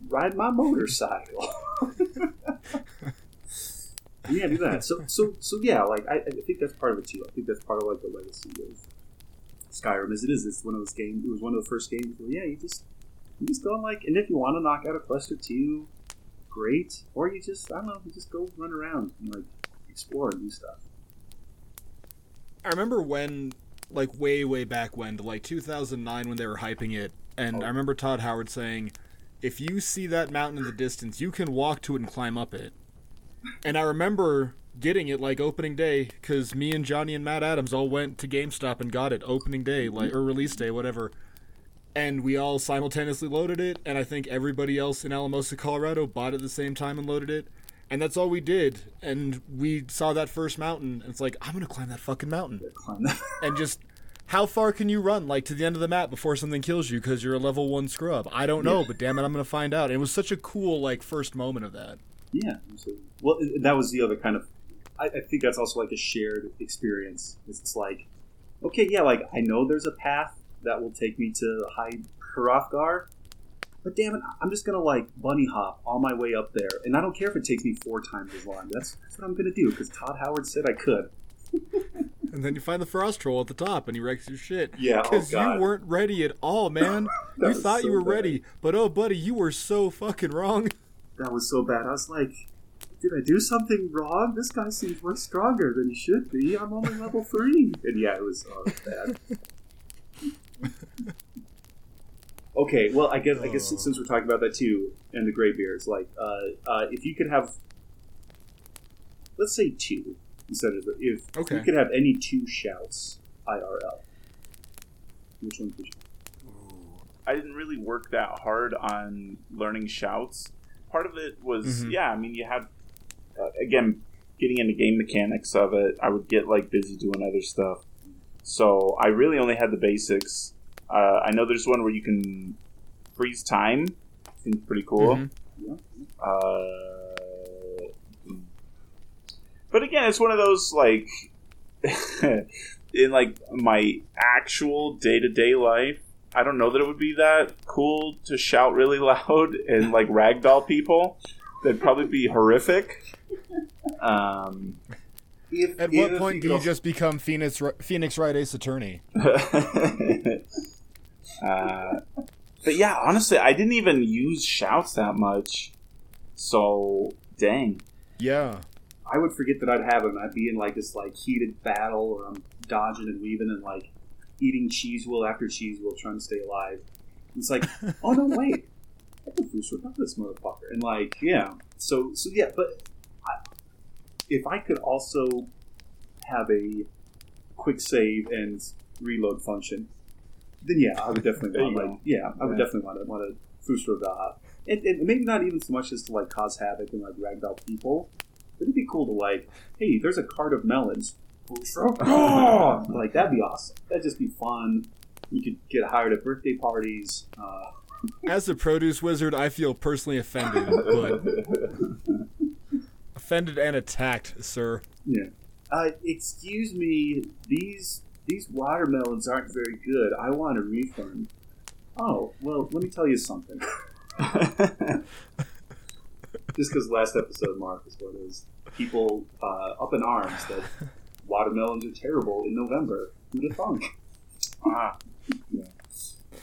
ride my motorcycle. Yeah, do that. So so so yeah, like I, I think that's part of it too. I think that's part of like the legacy of Skyrim as it is. It's one of those games. It was one of the first games where yeah, you just you just go and like, and if you want to knock out a quest or two, great. Or you just I don't know, you just go run around and like explore and do stuff. I remember when like way way back when, like two thousand nine, when they were hyping it, and oh. I remember Todd Howard saying, "If you see that mountain in the distance, you can walk to it and climb up it." And I remember getting it like opening day, because me and Johnny and Matt Adams all went to GameStop and got it opening day, like, or release day, whatever, and we all simultaneously loaded it, and I think everybody else in Alamosa, Colorado bought it at the same time and loaded it, and that's all we did. And we saw that first mountain, and it's like, I'm gonna climb that fucking mountain. And just how far can you run, like, to the end of the map before something kills you because you're a level one scrub? I don't know, but damn it, I'm gonna find out. And it was such a cool like first moment of that. Yeah, absolutely. Well, that was the other kind of, I, I think that's also like a shared experience. It's like, okay, yeah, like I know there's a path that will take me to High Hrothgar, but damn it, I'm just gonna like bunny hop all my way up there, and I don't care if it takes me four times as long. That's, that's what I'm gonna do because Todd Howard said I could. And then you find the frost troll at the top, and he wrecks your shit. Yeah, because oh you weren't ready at all, man. You thought so you were bad. ready, but oh, buddy, you were so fucking wrong. That was so bad. I was like, did I do something wrong? This guy seems much stronger than he should be. I'm only level three. And yeah, it was uh, bad. Okay, well, I guess I guess since, since we're talking about that too, and the graybeards, like, uh, uh, if you could have, let's say two instead of if, okay. if you could have any two shouts I R L, which one would you? Ooh. I didn't really work that hard on learning shouts. Part of it was, mm-hmm. yeah, I mean, you had. Uh, again, getting into game mechanics of it, I would get like busy doing other stuff, so I really only had the basics. uh, I know there's one where you can freeze time. Seems pretty cool. Mm-hmm. Uh, but again, it's one of those like in like my actual day-to-day life, I don't know that it would be that cool to shout really loud and like ragdoll people. That'd probably be horrific. Um, if, At what if point you do go... you just become Phoenix Phoenix Wright Ace Attorney? uh, but yeah, honestly, I didn't even use shouts that much. So, dang. Yeah. I would forget that I'd have them. I'd be in like this like heated battle, or I'm dodging and weaving and like eating cheese wheel after cheese wheel trying to stay alive. And it's like, oh no, wait. I can boost without this motherfucker. And like, yeah. So, so yeah, but I, if I could also have a quick save and reload function, then yeah, I would definitely want to, like, yeah, I would yeah. definitely want to want to Fushroda. And, and maybe not even so much as to like cause havoc and like ragdoll people. It'd be cool to like, hey, there's a cart of melons. Oh, like that'd be awesome. That'd just be fun. You could get hired at birthday parties. Uh, As a produce wizard, I feel personally offended, but offended and attacked, sir. Yeah. Uh, excuse me, these these watermelons aren't very good. I want a refund. Oh, well, let me tell you something. Just because last episode, Mark, is what is people uh, up in arms that watermelons are terrible in November. Who'd have thunk? Ah, yeah.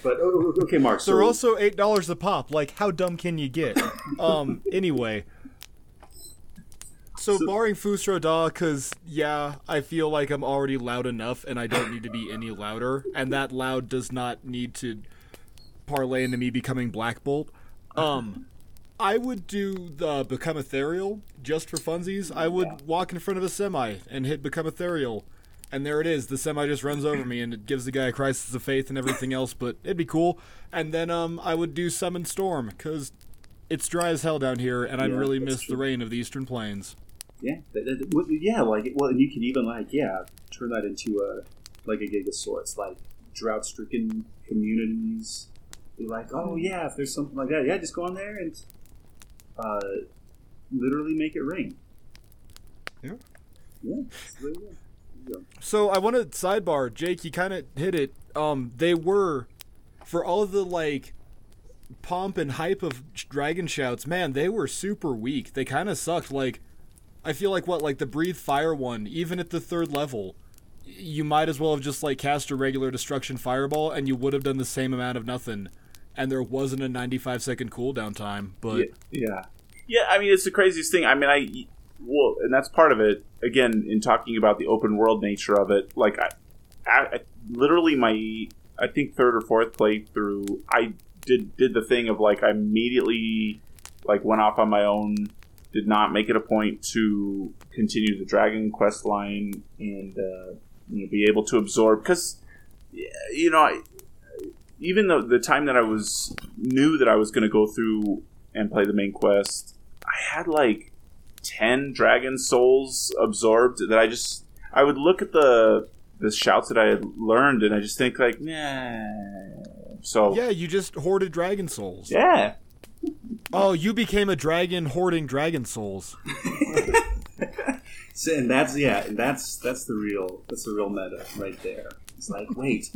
But oh, okay, Mark. So they're also eight dollars a pop. Like, how dumb can you get? um. Anyway. So, so barring Fushroda, because yeah, I feel like I'm already loud enough, and I don't need to be any louder. And that loud does not need to parlay into me becoming Black Bolt. Um, I would do the Become Ethereal just for funsies. I would yeah. walk in front of a semi and hit Become Ethereal. And there it is. The semi just runs over me, and it gives the guy a crisis of faith and everything else, but it'd be cool. And then um, I would do Summon Storm, because it's dry as hell down here, and yeah, I really miss true. the rain of the Eastern Plains. Yeah, yeah, like, well, and you could even, like, yeah, turn that into a, like, a gig of sorts, like, drought-stricken communities. Be like, oh, yeah, if there's something like that, yeah, just go on there and uh, literally make it rain. Yeah. Yeah, there you go. So I want to sidebar, Jake, you kind of hit it. Um, they were, for all the like pomp and hype of dragon shouts, man, they were super weak. They kind of sucked. Like, I feel like what, like the breathe fire one, even at the third level, you might as well have just like cast a regular destruction fireball and you would have done the same amount of nothing. And there wasn't a ninety-five second cooldown time, but yeah. Yeah. Yeah, I mean, it's the craziest thing. I mean, I, well, and that's part of it. Again, in talking about the open world nature of it, like I, I, I literally my, I think third or fourth playthrough, I did did the thing of like I immediately like went off on my own, did not make it a point to continue the Dragon Quest line and uh, you know, be able to absorb because you know I, even though the time that I was knew that I was going to go through and play the main quest, I had like ten dragon souls absorbed that I just I would look at the the shouts that I had learned and I just think like nah. So yeah, you just hoarded dragon souls. Yeah. Oh, you became a dragon hoarding dragon souls. So, and that's yeah, and that's that's the real that's the real meta right there. It's like wait,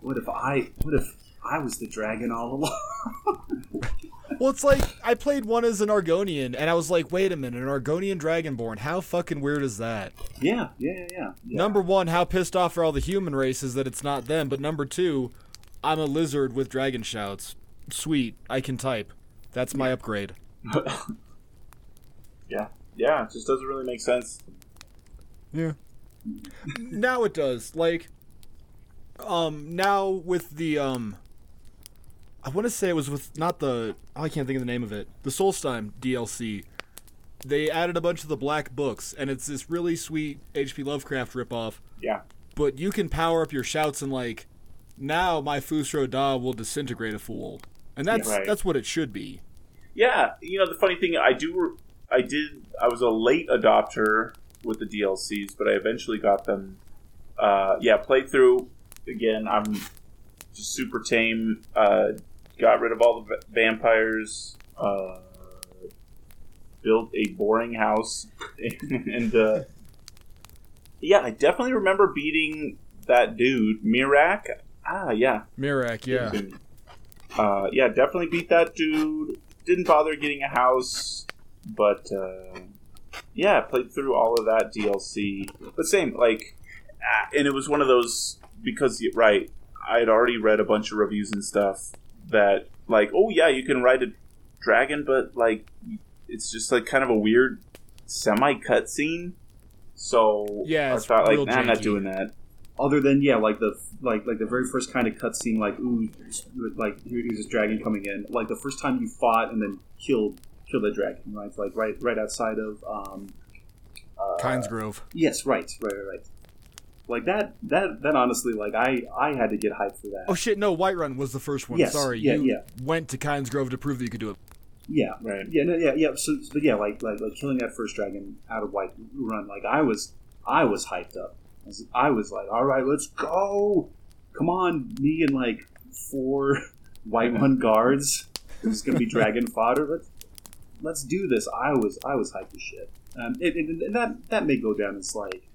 what if I what if I was the dragon all along? Well, it's like, I played one as an Argonian, and I was like, wait a minute, an Argonian Dragonborn, how fucking weird is that? Yeah, yeah, yeah, yeah. Number one, how pissed off are all the human races that it's not them, but number two, I'm a lizard with dragon shouts. Sweet, I can type. That's my upgrade. Yeah, yeah, it just doesn't really make sense. Yeah. Now it does, like, um, now with the, um... I want to say it was with, not the, oh, I can't think of the name of it, the Solstheim D L C. They added a bunch of the black books, and it's this really sweet H P Lovecraft ripoff. Yeah. But you can power up your shouts and, like, now my Fushroda will disintegrate a fool. And that's yeah, right. that's what it should be. Yeah. You know, the funny thing, I do, I did, I was a late adopter with the D L Cs, but I eventually got them, uh, yeah, played through. Again, I'm just super tame, uh, got rid of all the vampires, uh, built a boring house, and, uh, yeah, I definitely remember beating that dude, Mirak. Ah, yeah. Mirak, yeah. Uh, yeah, definitely beat that dude. Didn't bother getting a house, but, uh, yeah, played through all of that D L C. But same, like, and it was one of those, because, right, I had already read a bunch of reviews and stuff that, like, oh, yeah, you can ride a dragon, but, like, it's just, like, kind of a weird semi-cutscene. So yeah, I thought, like, nah, I'm not doing that. Other than, yeah, like, the like like the very first kind of cutscene, like, ooh, like, here's this dragon coming in. Like, the first time you fought and then killed killed a dragon, right? Like, right right outside of... Um, uh, Kynes Grove. Yes, right, right, right, right. Like that, that, that honestly, like I, I had to get hyped for that. Oh shit, no, Whiterun was the first one. Yes, Sorry, yeah, you yeah. went to Kynes Grove to prove that you could do it. Yeah, right. Yeah, no, yeah, yeah. So, so yeah, like, like, like killing that first dragon out of Whiterun. Like I was, I was hyped up. I was, I was like, all right, let's go. Come on, me and like four Whiterun guards. This is gonna be dragon fodder. Let's, let's do this. I was, I was hyped as shit. Um, it, it, and that, that may go down as like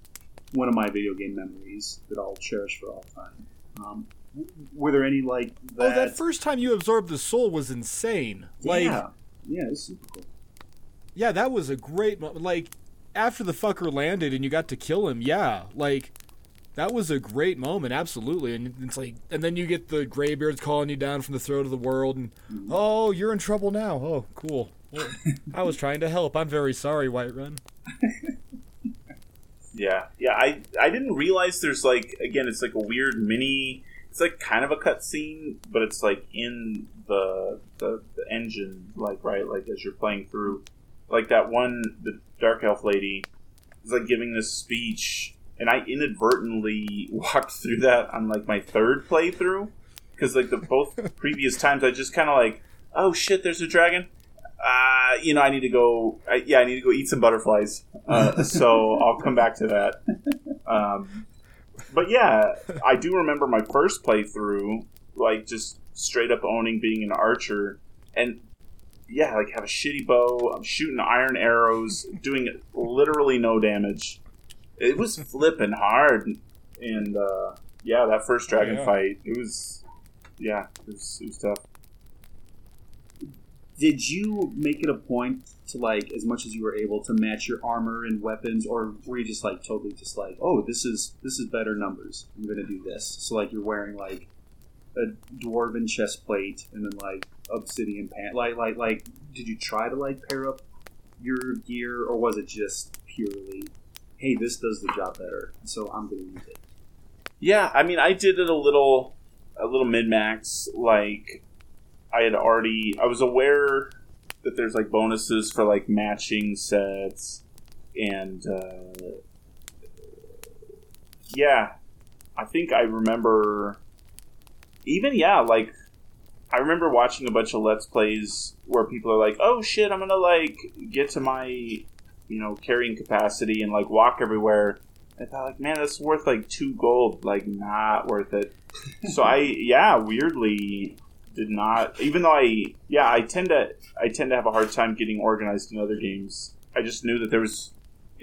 one of my video game memories that I'll cherish for all time. Um, were there any like that? Oh, that first time you absorbed the soul was insane. Like, yeah, yeah, it's super cool. Yeah, that was a great moment. Like after the fucker landed and you got to kill him, yeah, like that was a great moment, absolutely. And it's like, and then you get the graybeards calling you down from the throat of the world, and mm-hmm. oh, you're in trouble now. Oh, cool. Well, I was trying to help. I'm very sorry, Whiterun. Yeah, yeah, I I didn't realize there's like, again, it's like a weird mini, it's like kind of a cutscene, but it's like in the, the the engine, like, right, like as you're playing through, like that one, the Dark Elf lady is like giving this speech, and I inadvertently walked through that on like my third playthrough, because like the both previous times I just kind of like, oh shit, there's a dragon. Uh, you know, I need to go. I, yeah, I need to go eat some butterflies. Uh, so I'll come back to that. Um, but yeah, I do remember my first playthrough, like just straight up owning being an archer, and yeah, like have a shitty bow. I'm shooting iron arrows, doing literally no damage. It was flipping hard, and uh, yeah, that first dragon oh, yeah. fight, it was, yeah, it was, it was tough. Did you make it a point to, like, as much as you were able, to match your armor and weapons, or were you just, like, totally just, like, oh, this is this is better numbers. I'm going to do this. So, like, you're wearing, like, a dwarven chest plate and then, like, obsidian pant. Like, like, like, did you try to, like, pair up your gear, or was it just purely, hey, this does the job better, so I'm going to use it? Yeah, I mean, I did it a little, a little mid-max, like... I had already, I was aware that there's like bonuses for like matching sets, and uh, yeah, I think I remember even, yeah, like I remember watching a bunch of Let's Plays where people are like, oh shit, I'm gonna like get to my, you know, carrying capacity and like walk everywhere. I thought, like, man, that's worth like two gold, like not worth it. So I, yeah, weirdly... did not, even though I, yeah, I tend to, I tend to have a hard time getting organized in other games. I just knew that there was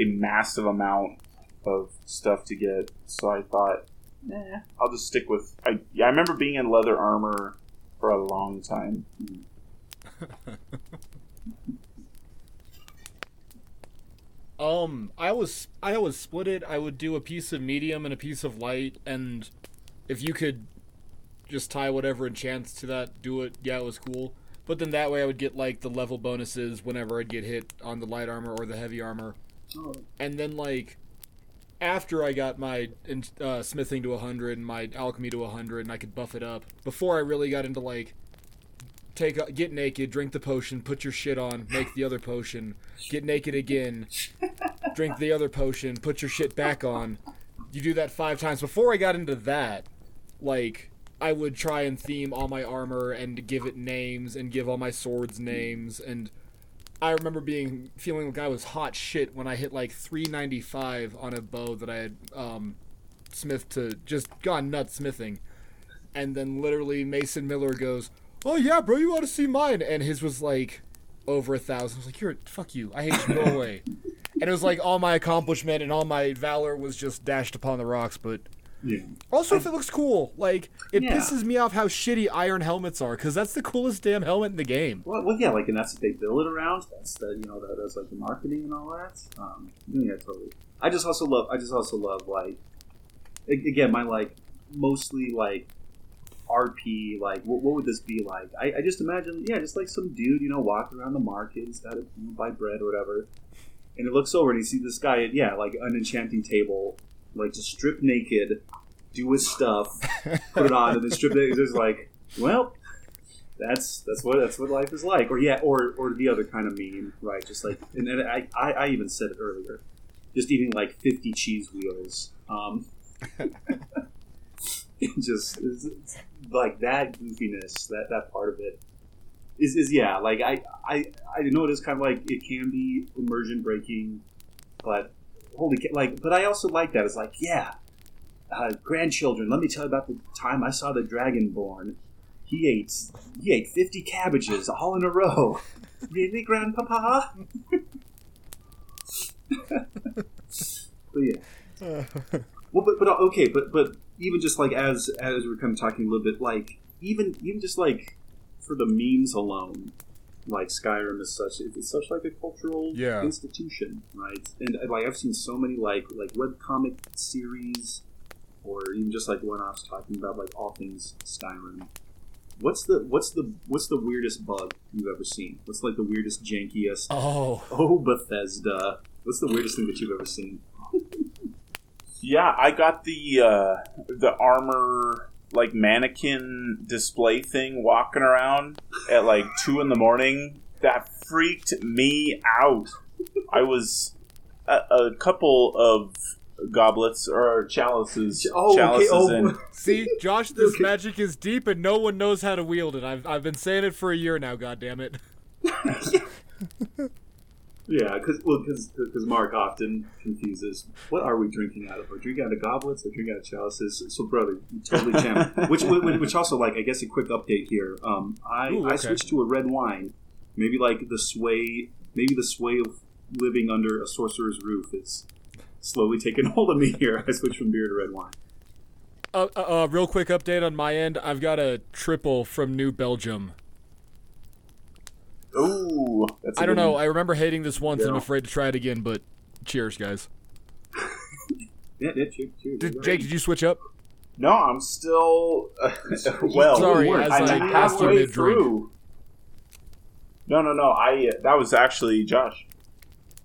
a massive amount of stuff to get, so I thought, nah, I'll just stick with. I, yeah, I remember being in leather armor for a long time. um, I was, I always split it. I would do a piece of medium and a piece of light, and if you could just tie whatever enchants to that, do it. Yeah, it was cool. But then that way I would get, like, the level bonuses whenever I'd get hit on the light armor or the heavy armor. Oh. And then, like, after I got my uh, smithing to one hundred and my alchemy to one hundred and I could buff it up, before I really got into, like, take a, get naked, drink the potion, put your shit on, make the other potion, get naked again, drink the other potion, put your shit back on. You do that five times. Before I got into that, like... I would try and theme all my armor and give it names and give all my swords names, and I remember being feeling like I was hot shit when I hit like three ninety-five on a bow that I had um, smithed to, just gone nuts smithing, and then literally Mason Miller goes, oh yeah bro, you ought to see mine, and his was like over a thousand. I was like, you're, fuck you, I hate you, go away. And it was like all my accomplishment and all my valor was just dashed upon the rocks. But yeah. Also, if it looks cool, like, it yeah. pisses me off how shitty iron helmets are, because that's the coolest damn helmet in the game. Well, well, yeah, like, and that's what they build it around. That's the, you know, that does like the marketing and all that. Um, yeah, totally. I just also love, I just also love, like, again, my, like, mostly, like, R P, like, what, what would this be like? I, I just imagine, yeah, just like some dude, you know, walking around the market, he's got to buy bread or whatever, and it looks over and you see this guy at, yeah, like, an enchanting table. Like, just strip naked, do his stuff, put it on, and then strip naked. It's like, well, that's that's what that's what life is like. Or yeah, or or the other kind of meme, right? Just like, and, and I, I I even said it earlier, just eating like fifty cheese wheels. Um, It just it's, it's like that goofiness, that, that part of it is, is yeah, like I, I I know it is kind of like it can be immersion breaking, but holy cow, like, but I also like that. It's like, yeah, uh, grandchildren, let me tell you about the time I saw the Dragonborn. He ate he ate fifty cabbages all in a row. Really, Grandpapa? But yeah. Uh. Well, but but okay, but but even just like as as we're kind of talking a little bit, like even even just like for the memes alone, like Skyrim is such it's such like a cultural yeah. institution, right? And like I've seen so many like like webcomic series, or even just like one-offs talking about like all things Skyrim. What's the what's the what's the weirdest bug you've ever seen? What's like the weirdest, jankiest? Oh, oh Bethesda! What's the weirdest thing that you've ever seen? Yeah, I got the uh, the armor like mannequin display thing walking around at like two in the morning. That freaked me out. I was a, a couple of goblets or chalices. Oh, chalices okay. oh. In. See, Josh, this okay. magic is deep, and no one knows how to wield it. I've I've been saying it for a year now. Goddammit. Yeah, because well, because Mark often confuses what are we drinking out of? Are we drinking out of goblets or drinking out of chalices? So, brother, you totally jammed. which, which also, like, I guess a quick update here. Um, I, Ooh, okay. I switched to a red wine. Maybe like the sway, maybe the sway of living under a sorcerer's roof is slowly taking hold of me here. I switched from beer to red wine. Uh, uh, uh, real quick update on my end. I've got a triple from New Belgium. Ooh, that's I don't know. One. I remember hating this once, yeah. and I'm afraid to try it again. But cheers, guys. yeah, yeah, cheers. cheers did, Jake, did you switch up? No, I'm still uh, well. Sorry, as I like, halfway through. No, no, no. I uh, that was actually Josh.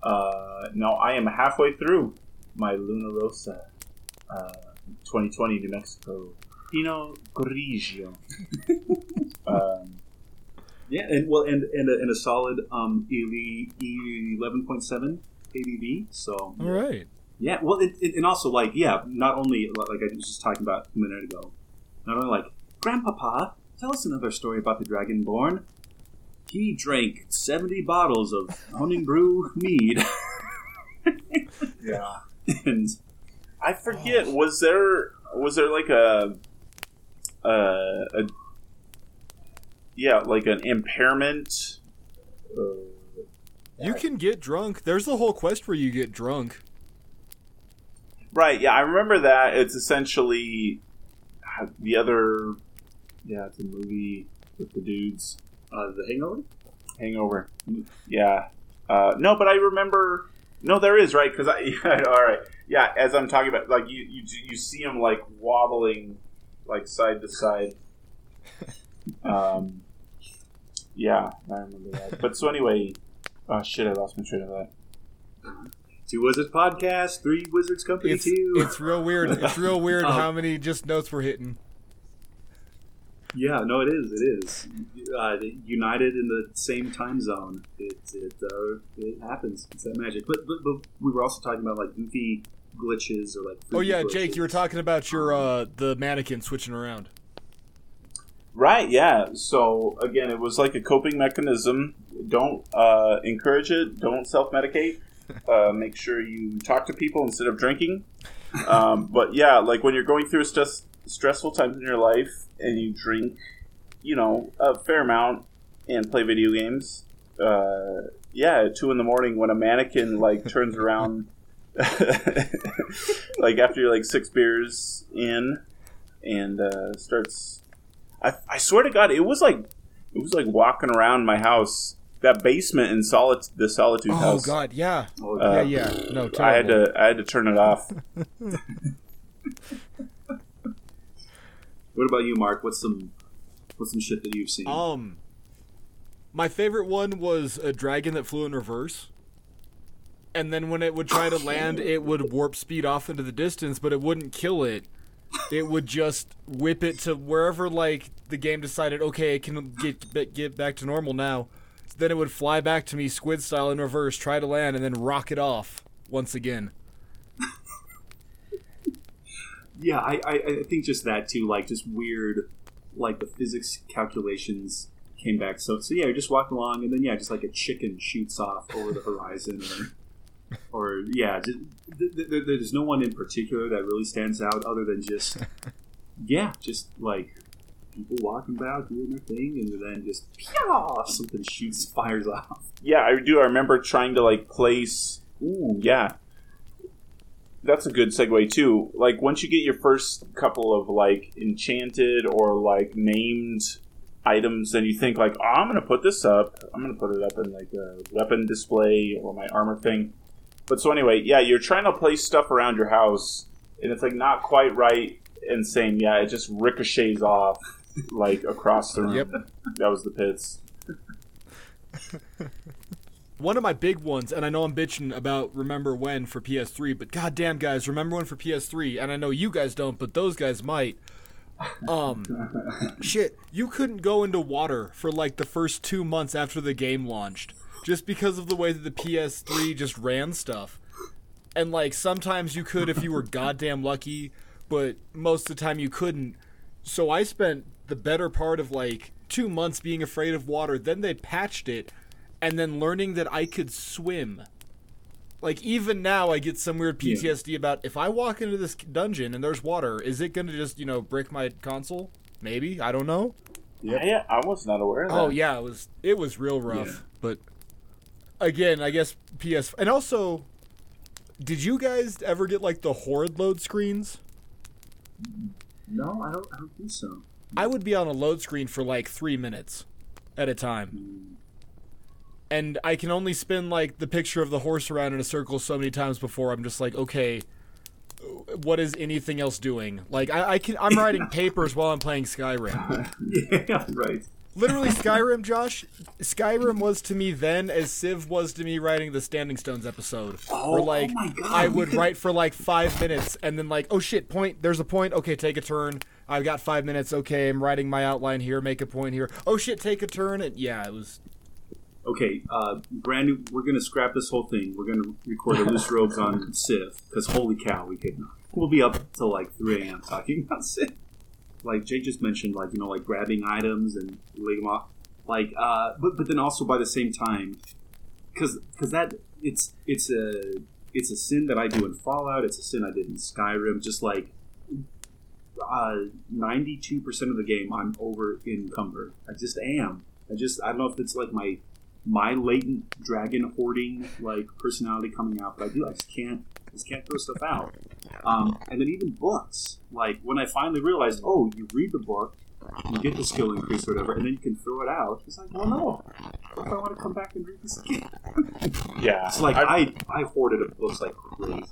Uh, no, I am halfway through my Luna Rosa, uh, twenty twenty New Mexico Pinot Grigio. um. Yeah, and well, and and a, and a solid um eleven point seven A B V. So all right. Yeah, well, it, it, and also like yeah, not only like I was just talking about a minute ago, not only like Grandpapa, tell us another story about the Dragonborn. He drank seventy bottles of honing brew mead. Yeah, and I forget oh. was there was there like a a. a Yeah, like an impairment. Uh, you can get drunk. There's the whole quest where you get drunk. Right, yeah, I remember that. It's essentially the other... Yeah, it's a movie with the dudes. Uh, the Hangover? Hangover. Yeah. Uh, no, but I remember... No, there is, right? Because I... Yeah, all right. Yeah, as I'm talking about, like, you, you, you see him, like, wobbling, like, side to side. Um. Yeah, I remember that. But so anyway, oh shit, I lost my train of thought. Two Wizards Podcast, Three Wizards Company. It's, two. It's real weird. It's real weird um, how many just notes we're hitting. Yeah, no, it is. It is uh, united in the same time zone. It it uh, it happens. It's that magic. But, but but we were also talking about like goofy glitches or like. Oh yeah, glitches. Jake, you were talking about your uh, the mannequin switching around. Right, yeah. So, again, it was like a coping mechanism. Don't uh, encourage it. Don't self-medicate. Uh, make sure you talk to people instead of drinking. Um, but, yeah, like when you're going through st- stressful times in your life and you drink, you know, a fair amount and play video games, uh, yeah, at two in the morning when a mannequin, like, turns around, like, after you're, like, six beers in and uh, starts... I, I swear to God, it was like it was like walking around my house, that basement in solid the solitude oh, house. Oh God, yeah, uh, yeah, yeah. No, terrible. I had to I had to turn it off. What about you, Mark? What's some what's some shit that you've seen? Um, my favorite one was a dragon that flew in reverse, and then when it would try to land, it would warp speed off into the distance, but it wouldn't kill it. It would just whip it to wherever, like, the game decided, okay, it can get get back to normal now. So then it would fly back to me, squid style, in reverse, try to land, and then rock it off once again. yeah, I, I, I think just that too, like just weird, like the physics calculations came back. So, so yeah, you're just walking along, and then yeah, just like a chicken shoots off over the horizon, or, or yeah, just, th- th- th- there's no one in particular that really stands out other than just yeah, just like people walking about doing their thing, and then just pew, something shoots fires off. Yeah, I do. I remember trying to like place. Ooh, yeah. That's a good segue, too. Like, once you get your first couple of, like, enchanted or, like, named items, then you think, like, oh, I'm going to put this up. I'm going to put it up in, like, a weapon display or my armor thing. But so anyway, yeah, you're trying to place stuff around your house, and it's, like, not quite right and same. Yeah, it just ricochets off, like, across the room. Yep. That was the pits. One of my big ones, and I know I'm bitching about Remember When for P S three, but goddamn, guys, Remember When for P S three, and I know you guys don't, but those guys might. Um, shit, you couldn't go into water for, like, the first two months after the game launched, just because of the way that the P S three just ran stuff. And, like, sometimes you could if you were goddamn lucky, but most of the time you couldn't. So I spent the better part of, like, two months being afraid of water, then they patched it, and then learning that I could swim. Like, even now I get some weird P T S D yeah. about if I walk into this dungeon and there's water, is it going to just, you know, break my console? Maybe. I don't know. Yeah, yeah, I was not aware of that. Oh, yeah, it was it was real rough. Yeah. But, again, I guess P S... And also, did you guys ever get, like, the horde load screens? No, I don't, I don't think so. I would be on a load screen for, like, three minutes at a time. Mm. And I can only spin, like, the picture of the horse around in a circle so many times before I'm just like, okay, what is anything else doing? Like, I, I can, I'm writing papers while I'm playing Skyrim. Yeah, right. Literally, Skyrim, Josh, Skyrim was to me then as Civ was to me writing the Standing Stones episode. Oh, where, like, oh my God. I would write for, like, five minutes, and then, like, oh, shit, point, there's a point, okay, take a turn. I've got five minutes, okay, I'm writing my outline here, make a point here. Oh, shit, take a turn, and, yeah, it was... Okay, uh, brand new. We're gonna scrap this whole thing. We're gonna record a Loose Robes on Civ because holy cow, we could. We'll be up till like three a.m. talking about Civ. Like Jay just mentioned, like you know, like grabbing items and laying them off. Like, uh, but but then also by the same time, because because that it's it's a it's a sin that I do in Fallout. It's a sin I did in Skyrim. Just like ninety-two percent of the game, I'm over encumbered. I just am. I just I don't know if it's like my my latent dragon hoarding like personality coming out, but I do I just can't just can't throw stuff out. Um, and then even books, like when I finally realized, oh, you read the book, you get the skill increase or whatever, and then you can throw it out. It's like, well, no, what if I want to come back and read this again? Yeah, it's like I've, I I hoarded of books like crazy.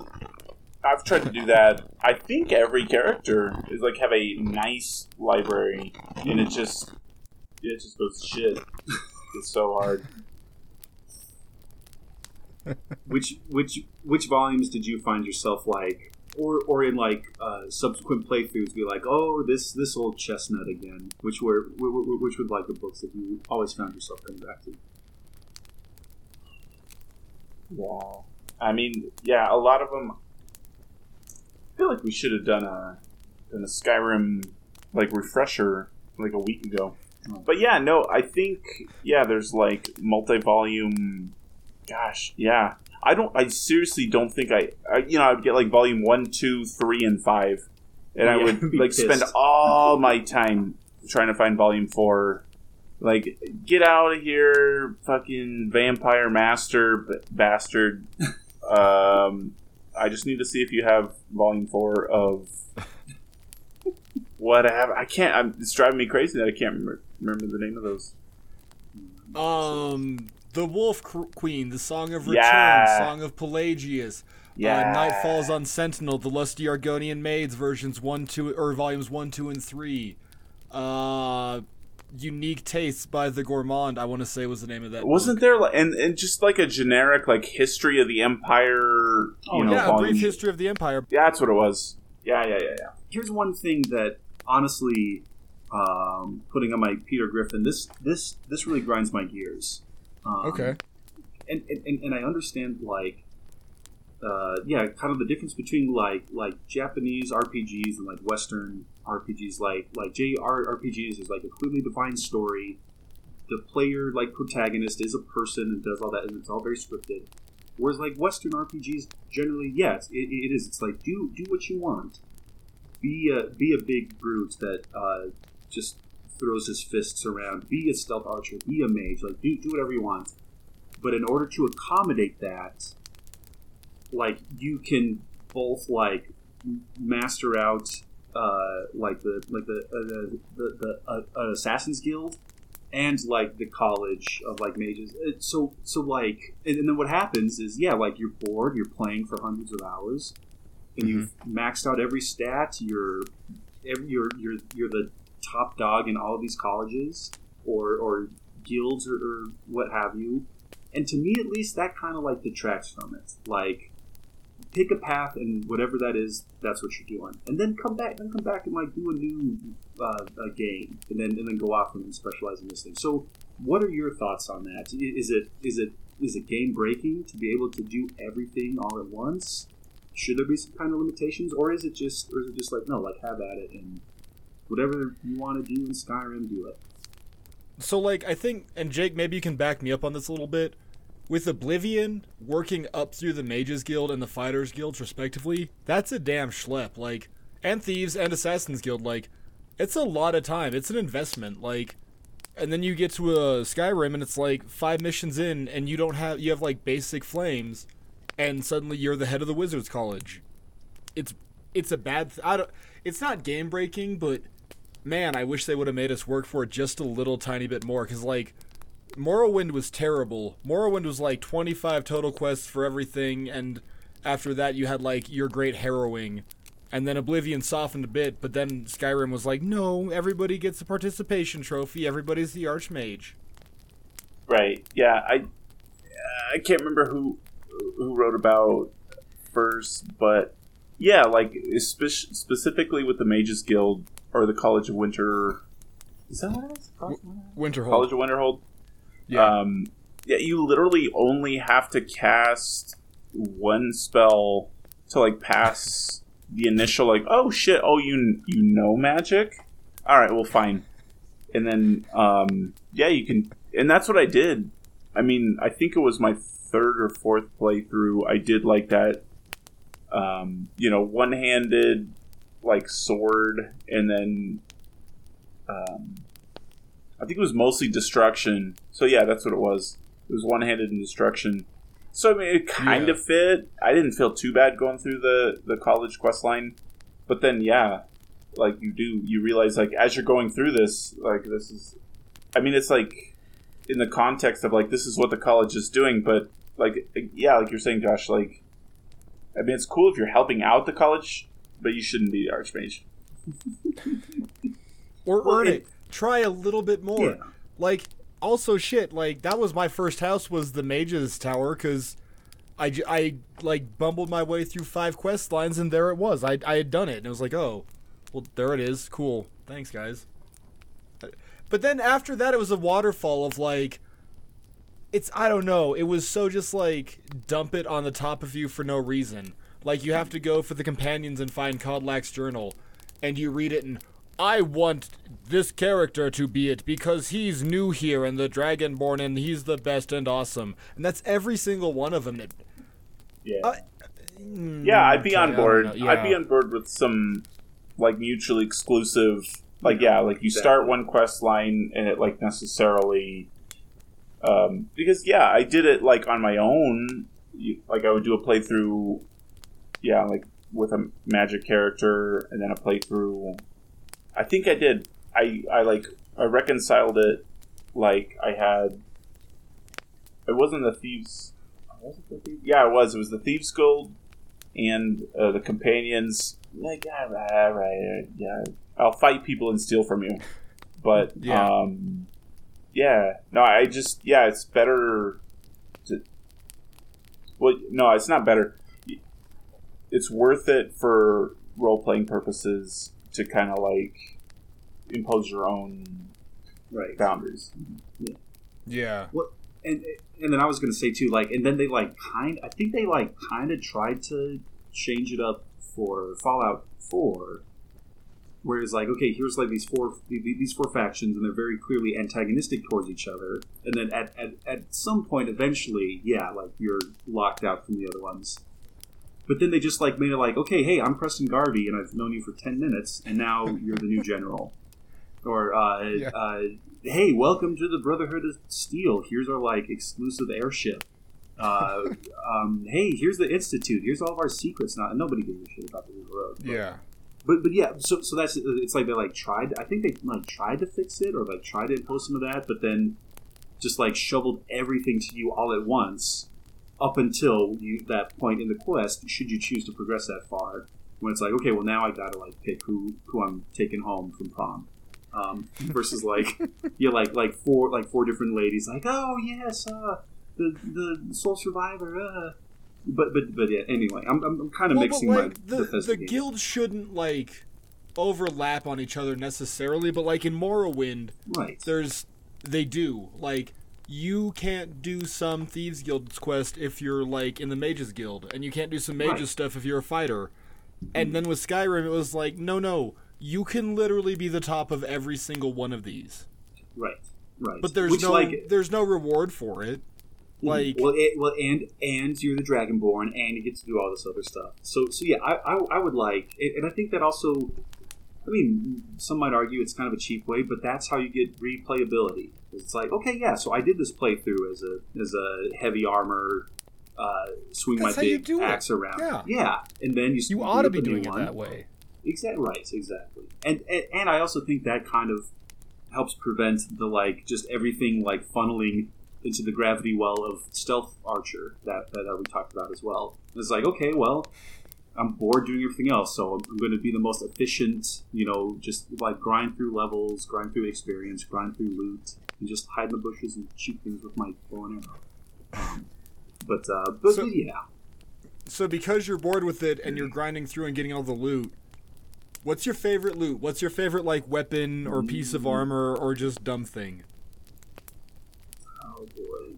I've tried to do that. I think every character is like have a nice library, and it just it just goes to shit. It's so hard. Which which which volumes did you find yourself like, or or in like uh, subsequent playthroughs, be like, oh, this this old chestnut again? Which were which were like the books that you always found yourself coming back to? Wow, I mean, yeah, a lot of them. I feel like we should have done a done a Skyrim like refresher like a week ago. But yeah, no, I think, yeah, there's like multi-volume, gosh, yeah. I don't, I seriously don't think I, I you know, I would get like volume one, two, three, and five. And yeah, I would like pissed. spend all my time trying to find volume four. Like, get out of here, fucking vampire master b- bastard. um, I just need to see if you have volume four of what I have. I can't, I'm, it's driving me crazy that I can't remember. Remember the name of those? Um, The Wolf Queen, The Song of Return, yeah. Song of Pelagius, yeah. uh, Night Falls on Sentinel, The Lusty Argonian Maids, versions one, two, or volumes one, two, and three. Uh, Unique Tastes by the Gourmand, I want to say was the name of that. Wasn't book. There, like, and, and just like a generic, like, history of the Empire, you oh, know, yeah, volume. A brief history of the Empire. Yeah, that's what it was. Yeah, yeah, yeah, yeah. Here's one thing that, honestly... Um, putting on my Peter Griffin, this this this really grinds my gears. Um, okay, and, and and I understand like uh, yeah, kind of the difference between like like Japanese R P Gs and like Western R P Gs. Like like J R P Gs is like a clearly defined story. The player, like protagonist, is a person and does all that, and it's all very scripted. Whereas like Western R P Gs, generally, yes, it, it is. It's like do do what you want. Be a be a big brute that uh, just throws his fists around. Be a stealth archer. Be a mage. Like do do whatever you want. But in order to accommodate that, like you can both like master out uh, like the like the uh, the, the uh, Assassin's Guild and like the college of like mages. So so like and, and then what happens is yeah like you're bored. You're playing for hundreds of hours. And you've maxed out every stat. You're, every, you're, you're, you're the top dog in all of these colleges or, or guilds or, or what have you. And to me, at least, that kind of like detracts from it. Like, pick a path, and whatever that is, that's what you're doing. And then come back, then come back and like do a new uh, a game, and then and then go off and specialize in this thing. So, what are your thoughts on that? Is it is it is it game breaking to be able to do everything all at once? Should there be some kind of limitations, or is it just, or is it just like no, like have at it and whatever you want to do in Skyrim, do it. So like I think, and Jake, maybe you can back me up on this a little bit. With Oblivion, working up through the Mages Guild and the Fighters Guilds respectively, that's a damn schlep. Like, and Thieves and Assassins Guild, like, it's a lot of time. It's an investment. Like, and then you get to a Skyrim and it's like five missions in, and you don't have you have like basic flames. And suddenly you're the head of the Wizards College. It's it's a bad... Th- I don't, it's not game-breaking, but... Man, I wish they would have made us work for it just a little tiny bit more. Because, like, Morrowind was terrible. Morrowind was, like, twenty-five total quests for everything. And after that, you had, like, your great harrowing. And then Oblivion softened a bit. But then Skyrim was like, no, everybody gets a participation trophy. Everybody's the Archmage. Right. Yeah, I, I can't remember who... who wrote about first, but yeah, like spe- specifically with the Mages Guild or the College of Winter, is that what it is? College Winterhold. College of Winterhold. Yeah. Um, yeah, you literally only have to cast one spell to like pass the initial like, oh shit, oh you you know magic? All right, well fine. And then um, yeah, you can, and that's what I did. I mean, I think it was my third or fourth playthrough. I did like that, um, you know, one-handed like sword, and then um, I think it was mostly destruction. So yeah, that's what it was. It was one-handed and destruction. So I mean, it kind yeah. of fit. I didn't feel too bad going through the the college questline, but then yeah, like you do, you realize like as you're going through this, like this is, I mean, it's like. In the context of like this is what the college is doing, but like yeah, like you're saying, Josh, like I mean it's cool if you're helping out the college, but you shouldn't be the Archmage. Or earn it. Try a little bit more. Yeah. Like also shit, like that was my first house was the Mage's Tower because I, I like bumbled my way through five quest lines and there it was. I I had done it and it was like, oh, well there it is. Cool. Thanks guys. But then after that, it was a waterfall of, like, it's, I don't know, it was so just, like, dump it on the top of you for no reason. Like, you have to go for the companions and find Kodlak's journal, and you read it, and, I want this character to be it, because he's new here, and the Dragonborn, and he's the best and awesome. And that's every single one of them. It, yeah. Uh, yeah, I'd be okay, on board. Yeah. I'd be on board with some, like, mutually exclusive... Like, yeah, like, you start one quest line, and it, like, necessarily... Um, because, yeah, I did it, like, on my own. You, like, I would do a playthrough, yeah, like, with a magic character, and then a playthrough... I think I did. I, I like, I reconciled it, like, I had... It wasn't the Thieves... Was it the Thieves? Yeah, it was. It was the Thieves Guild, and uh, the Companions... Like, all right, all right, yeah... I'll fight people and steal from you. But, yeah. um... Yeah. No, I just... Yeah, it's better to... Well, no, it's not better. It's worth it for role-playing purposes to kind of, like, impose your own right. boundaries. Yeah. Yeah. What, and and then I was going to say too, like, and then they like kind, I think they like kind of tried to change it up for Fallout four, where it's like, okay, here's like these four these four factions, and they're very clearly antagonistic towards each other. And then at at, at some point, eventually, yeah, like you're locked out from the other ones. But then they just like made it like, okay, hey, I'm Preston Garvey, and I've known you for ten minutes, and now you're the new general. Or, uh, yeah. uh, hey, welcome to the Brotherhood of Steel. Here's our, like, exclusive airship. Uh, um, hey, here's the Institute. Here's all of our secrets. Not nobody gave a shit about the River Road. But, yeah. But, but yeah, so so that's, it's like they, like, tried, I think they, like, tried to fix it or, like, tried to impose some of that, but then just, like, shoveled everything to you all at once up until you, that point in the quest, should you choose to progress that far, when it's like, okay, well, now I gotta, like, pick who, who I'm taking home from prom. Um, versus like yeah, like like four like four different ladies like, oh yes, uh, the the sole survivor, uh. but but but yeah, anyway, I'm I'm kind of well, mixing but, like, my the the, the guild shouldn't like overlap on each other necessarily, but like in Morrowind, right? There's they do like you can't do some Thieves Guild's quest if you're like in the Mages Guild, and you can't do some Mages right. stuff if you're a fighter, mm-hmm. and then with Skyrim it was like no no. You can literally be the top of every single one of these, right? Right. But there's Which, no like, there's no reward for it. Like well, it, well, and and you're the Dragonborn, and you get to do all this other stuff. So so yeah, I I, I would like, and I think that also, I mean, some might argue it's kind of a cheap way, but that's how you get replayability. It's like okay, yeah, so I did this playthrough as a as a heavy armor, uh, swing that's my big axe it. around, yeah. yeah, and then you you ought to be doing it that way. Exactly right, exactly, and, and and I also think that kind of helps prevent the like just everything like funneling into the gravity well of Stealth Archer that that we talked about as well. And it's like okay, well, I'm bored doing everything else, so I'm, I'm going to be the most efficient, you know, just like grind through levels, grind through experience, grind through loot, and just hide in the bushes and shoot things with my bow and arrow. But uh, but so, yeah, so because you're bored with it and you're grinding through and getting all the loot. What's your favorite loot? What's your favorite, like, weapon or piece of armor or just dumb thing? Oh, boy.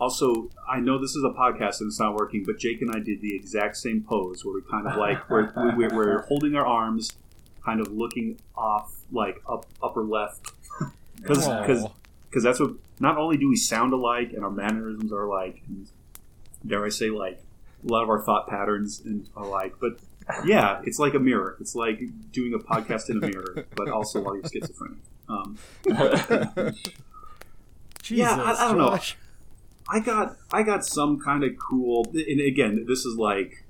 Also, I know this is a podcast and it's not working, but Jake and I did the exact same pose where we kind of, like, we're, we're, we're holding our arms, kind of looking off, like, up upper left. Because because that's what... Not only do we sound alike and our mannerisms are alike, and dare I say, like, a lot of our thought patterns and alike, but... Yeah, it's like a mirror. It's like doing a podcast in a mirror, but also while you're schizophrenic. Um, Jesus, yeah, I, I don't know. Josh. I got I got some kind of cool, and again, this is like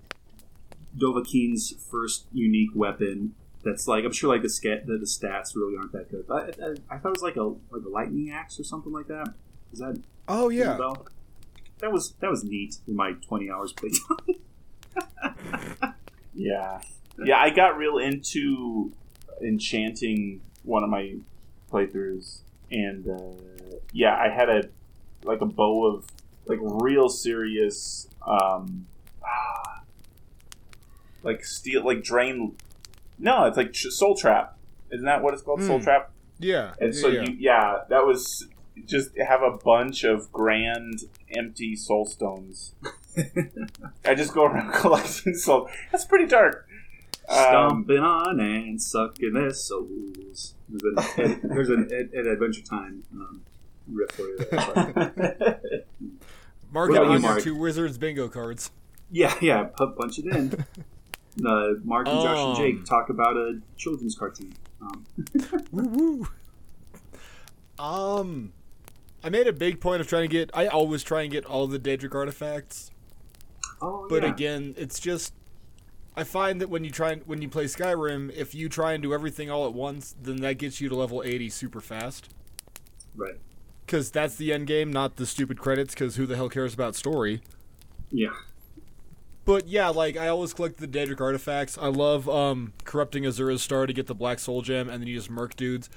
Dovahkiin's first unique weapon. That's like I'm sure like the scat the, the stats really aren't that good. But I, I, I thought it was like a like a lightning axe or something like that. Is that? Oh yeah, that was that was neat in my twenty hours playtime. Yeah, yeah. I got real into enchanting one of my playthroughs, and uh, yeah, I had a like a bow of like real serious, um, ah, like steel, like drain. No, it's like Soul Trap. Isn't that what it's called? Mm. Soul Trap. Yeah. And so yeah, you, yeah, that was just have a bunch of grand empty soul stones. I just go around collecting soul. That's pretty dark. Stomping um, on and sucking their souls. There's an, there's an, an Adventure Time um, riff for you there. Mark it on your two Wizards bingo cards. Yeah, yeah, punch it in. Uh, Mark and um, Josh and Jake talk about a children's cartoon. Um. Woo woo. Um, I made a big point of trying to get. I always try and get all the Daedric artifacts. Oh, but yeah. Again, it's just I find that when you try and, when you play Skyrim, if you try and do everything all at once, then that gets you to level eighty super fast. Right. Because that's the end game, not the stupid credits. Because who the hell cares about story? Yeah. But yeah, like I always collect the Daedric artifacts. I love um, corrupting Azura's Star to get the Black Soul Gem, and then you just murk dudes.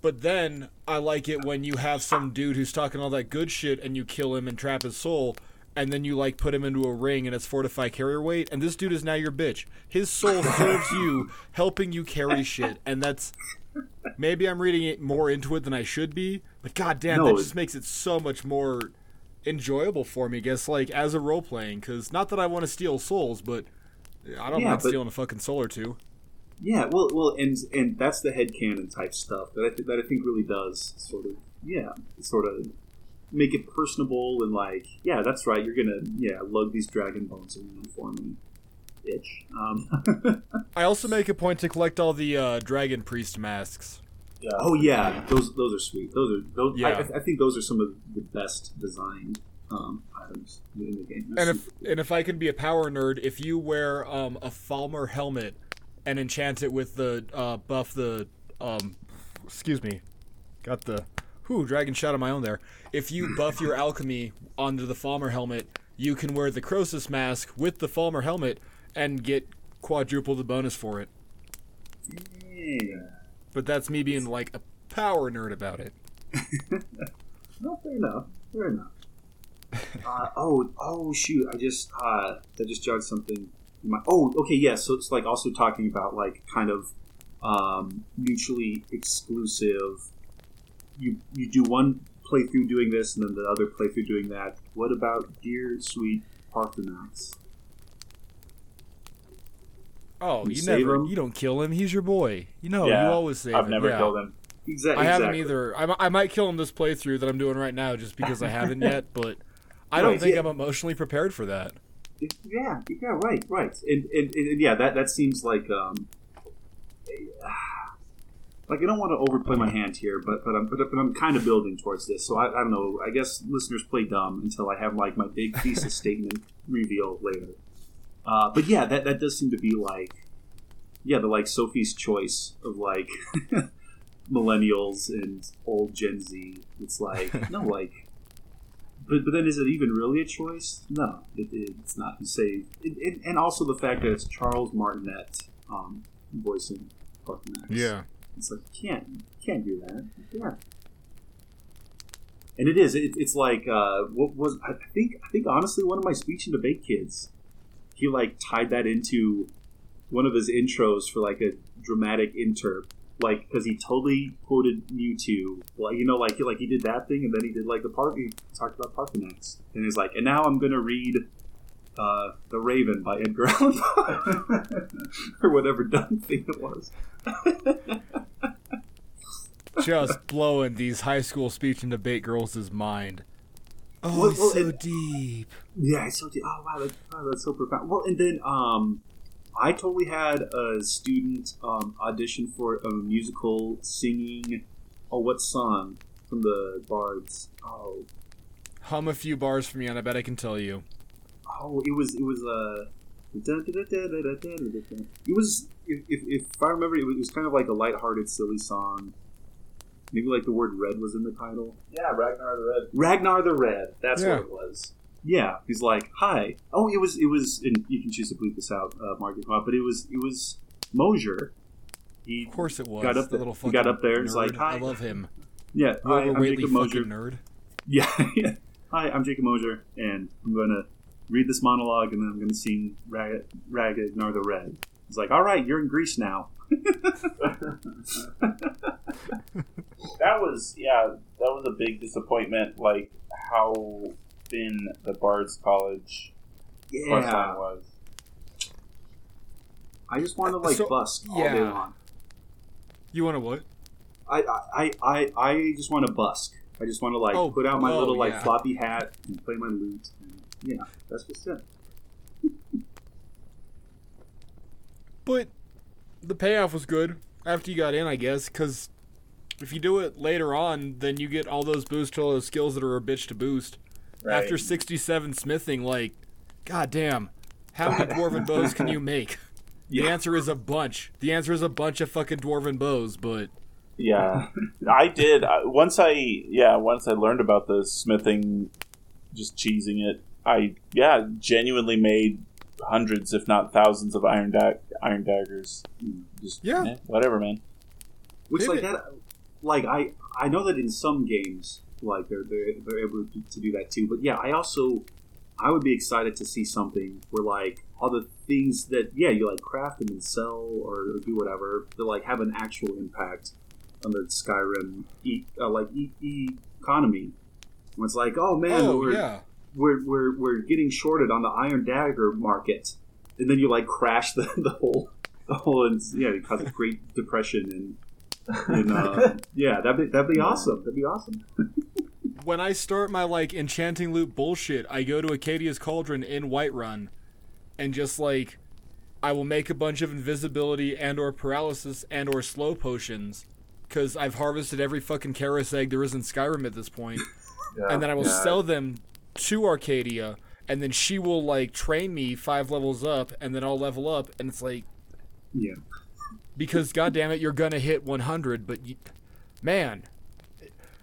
But then I like it when you have some dude who's talking all that good shit, and you kill him and trap his soul. And then you, like, put him into a ring, and it's fortified carrier weight, and this dude is now your bitch. His soul serves you, helping you carry shit, and that's Maybe I'm reading it more into it than I should be, but goddamn, no, that just makes it so much more enjoyable for me, I guess, like, as a role-playing, because not that I want to steal souls, but I don't yeah, mind but, stealing a fucking soul or two. Yeah, well, well, and and that's the headcanon type stuff that I, th- that I think really does sort of, yeah, sort of make it personable and, like, yeah, that's right, you're gonna, yeah, lug these dragon bones around for me. Bitch. Um, I also make a point to collect all the uh, dragon priest masks. Yeah. Oh yeah, those those are sweet. Those are those. Yeah. I, I think those are some of the best designed um, items in the game. That's and if cool. and if I can be a power nerd, if you wear um, a Falmer helmet and enchant it with the uh, buff, the um, excuse me, got the whoo dragon shot on my own there. If you buff your alchemy onto the Falmer helmet, you can wear the Croesus mask with the Falmer helmet and get quadruple the bonus for it. Yeah. But that's me being, like, a power nerd about it. No, fair enough. Fair enough. uh, oh, oh, shoot. I just, uh, I just jogged something. In my, oh, okay, yeah. So it's, like, also talking about, like, kind of um, mutually exclusive. You you do one playthrough doing this and then the other playthrough doing that. What about Dear Sweet Parthenax? Oh, you, you never, him? You don't kill him. He's your boy. You know, yeah, you always save I've him. I've never yeah. killed him. Exactly. I haven't either. I, I might kill him this playthrough that I'm doing right now just because I haven't yet, but I don't right, think yeah. I'm emotionally prepared for that. Yeah, yeah, right, right. And, and, and yeah, that, that seems like, um, like I don't want to overplay my hand here, but, but, I'm, but, but I'm kind of building towards this. So I, I don't know. I guess listeners play dumb until I have, like, my big thesis statement reveal later. Uh, but yeah, that, that does seem to be like, yeah, the like Sophie's Choice of like millennials and old Gen Z. It's like, no, like, but but then is it even really a choice? No, it, it's not. You say, it, it, and also the fact that it's Charles Martinet um, voicing Parthenax. Yeah, it's like you can't you can't do that. Yeah. And it is. It, it's like uh, what was I think I think honestly one of my speech and debate kids. He, like, tied that into one of his intros for, like, a dramatic interp. Like, because he totally quoted Mewtwo. Like, you know, like he, like, he did that thing, and then he did, like, the part... He talked about Parthenax. And he's like, and now I'm going to read uh, The Raven by Edgar Allan Poe. Or whatever dumb thing it was. Just blowing these high school speech and debate girls' mind. Oh, well, it's well, so and, deep. Yeah, it's so deep. Oh, wow, that, wow, that's so profound. Well, and then um, I totally had a student um, audition for a musical singing, oh, what song from the Bards? Oh, hum a few bars for me, and I bet I can tell you. Oh, it was, it was, uh, it was, if, if, if I remember, it was, it was kind of like a lighthearted, silly song. Maybe, like, the word red was in the title. Yeah, Ragnar the Red. Ragnar the Red. That's yeah. what it was. Yeah. He's like, hi. Oh, it was, it was, and you can choose to bleep this out, uh, Mark, but it was, it was Mosier. He of course it was. Got up the little fucking he got up there and was like, hi. I love him. Yeah. Hi, I'm Jacob Mosier. Nerd. Yeah, yeah. Hi, I'm Jacob Mosier, and I'm going to read this monologue, and then I'm going to sing Rag- Ragnar the Red. He's like, all right, you're in Greece now. That was yeah that was a big disappointment, like how thin the Bard's College yeah. bus line was. I just want to like so, busk all yeah. day long. You want to what? I, I I I just want to busk. I just want to like oh, put out my oh, little like yeah. floppy hat and play my lute and, yeah that's just it. But the payoff was good after you got in, I guess, because if you do it later on, then you get all those boosts to all those skills that are a bitch to boost. Right. After sixty-seven smithing, like, goddamn, how many dwarven bows can you make? The yeah. answer is a bunch. The answer is a bunch of fucking dwarven bows, but... Yeah, I did. Once I, yeah, once I learned about the smithing, just cheesing it, I, yeah, genuinely made hundreds, if not thousands, of iron dag- iron daggers. Just, yeah, eh, whatever, man. Which Did like it. that, like I, I know that in some games, like they're they're they're able to do that too. But yeah, I also, I would be excited to see something where like all the things that yeah you like craft them and sell or, or do whatever that like have an actual impact on the Skyrim e- uh, like e- e- economy. And it's like, oh man, oh, we're, yeah. we're we're we're getting shorted on the Iron Dagger market, and then you like crash the, the whole the whole and yeah, it caused a Great Depression and and uh, yeah, that'd be that'd be awesome. That'd be awesome. When I start my like enchanting loot bullshit, I go to Acadia's Cauldron in Whiterun, and just like. I will make a bunch of invisibility and or paralysis and or slow potions because I've harvested every fucking Karas egg there is in Skyrim at this point. Yeah, and then I will yeah. sell them to Arcadia, and then she will like train me five levels up, and then I'll level up, and it's like... Yeah. Because goddammit, you're gonna hit one hundred, but you, man...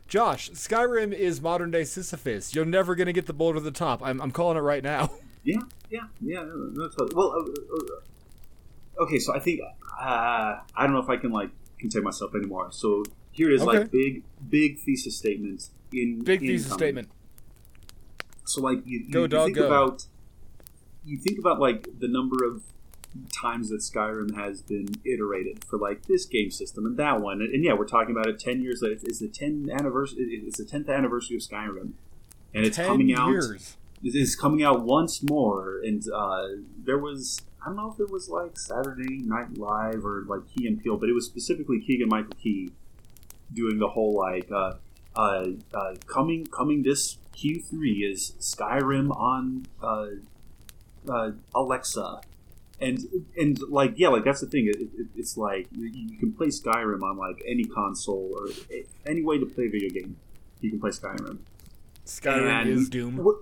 Josh, Skyrim is modern day Sisyphus. You're never gonna get the boulder to the top. I'm, I'm calling it right now. Yeah, yeah, yeah. No, no, totally. Well, uh, uh, okay. So I think uh, I don't know if I can like contain myself anymore. So here is okay. like big, big thesis statement in big in thesis coming. statement. So like you, you, go, dog, you think go. about you think about like the number of times that Skyrim has been iterated for like this game system and that one, and, and yeah, we're talking about it ten years later. It's the tenth anniversary. It's the tenth anniversary of Skyrim, and it's ten coming out. Years. Is coming out once more, and uh, there was, I don't know if it was like Saturday Night Live or like Key and Peele, but it was specifically Keegan-Michael Key doing the whole like uh, uh, uh, coming coming this Q three is Skyrim on uh, uh, Alexa, and and like yeah, like that's the thing. It, it, it's like you can play Skyrim on like any console or any way to play a video game. You can play Skyrim. Skyrim and is Doom. What,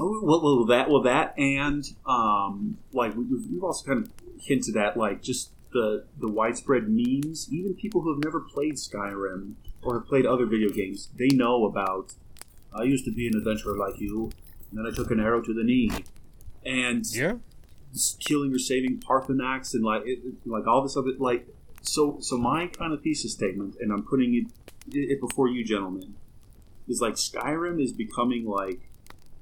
Oh, well, well, that, well, that, and um, like we, we've also kind of hinted at, like just the the widespread memes. Even people who have never played Skyrim or have played other video games, they know about. I used to be an adventurer like you, and then I took an arrow to the knee, and yeah, killing or saving Parthenax, and like it, like all this other like. So, so my kind of thesis statement, and I'm putting it, it before you, gentlemen, is like Skyrim is becoming like.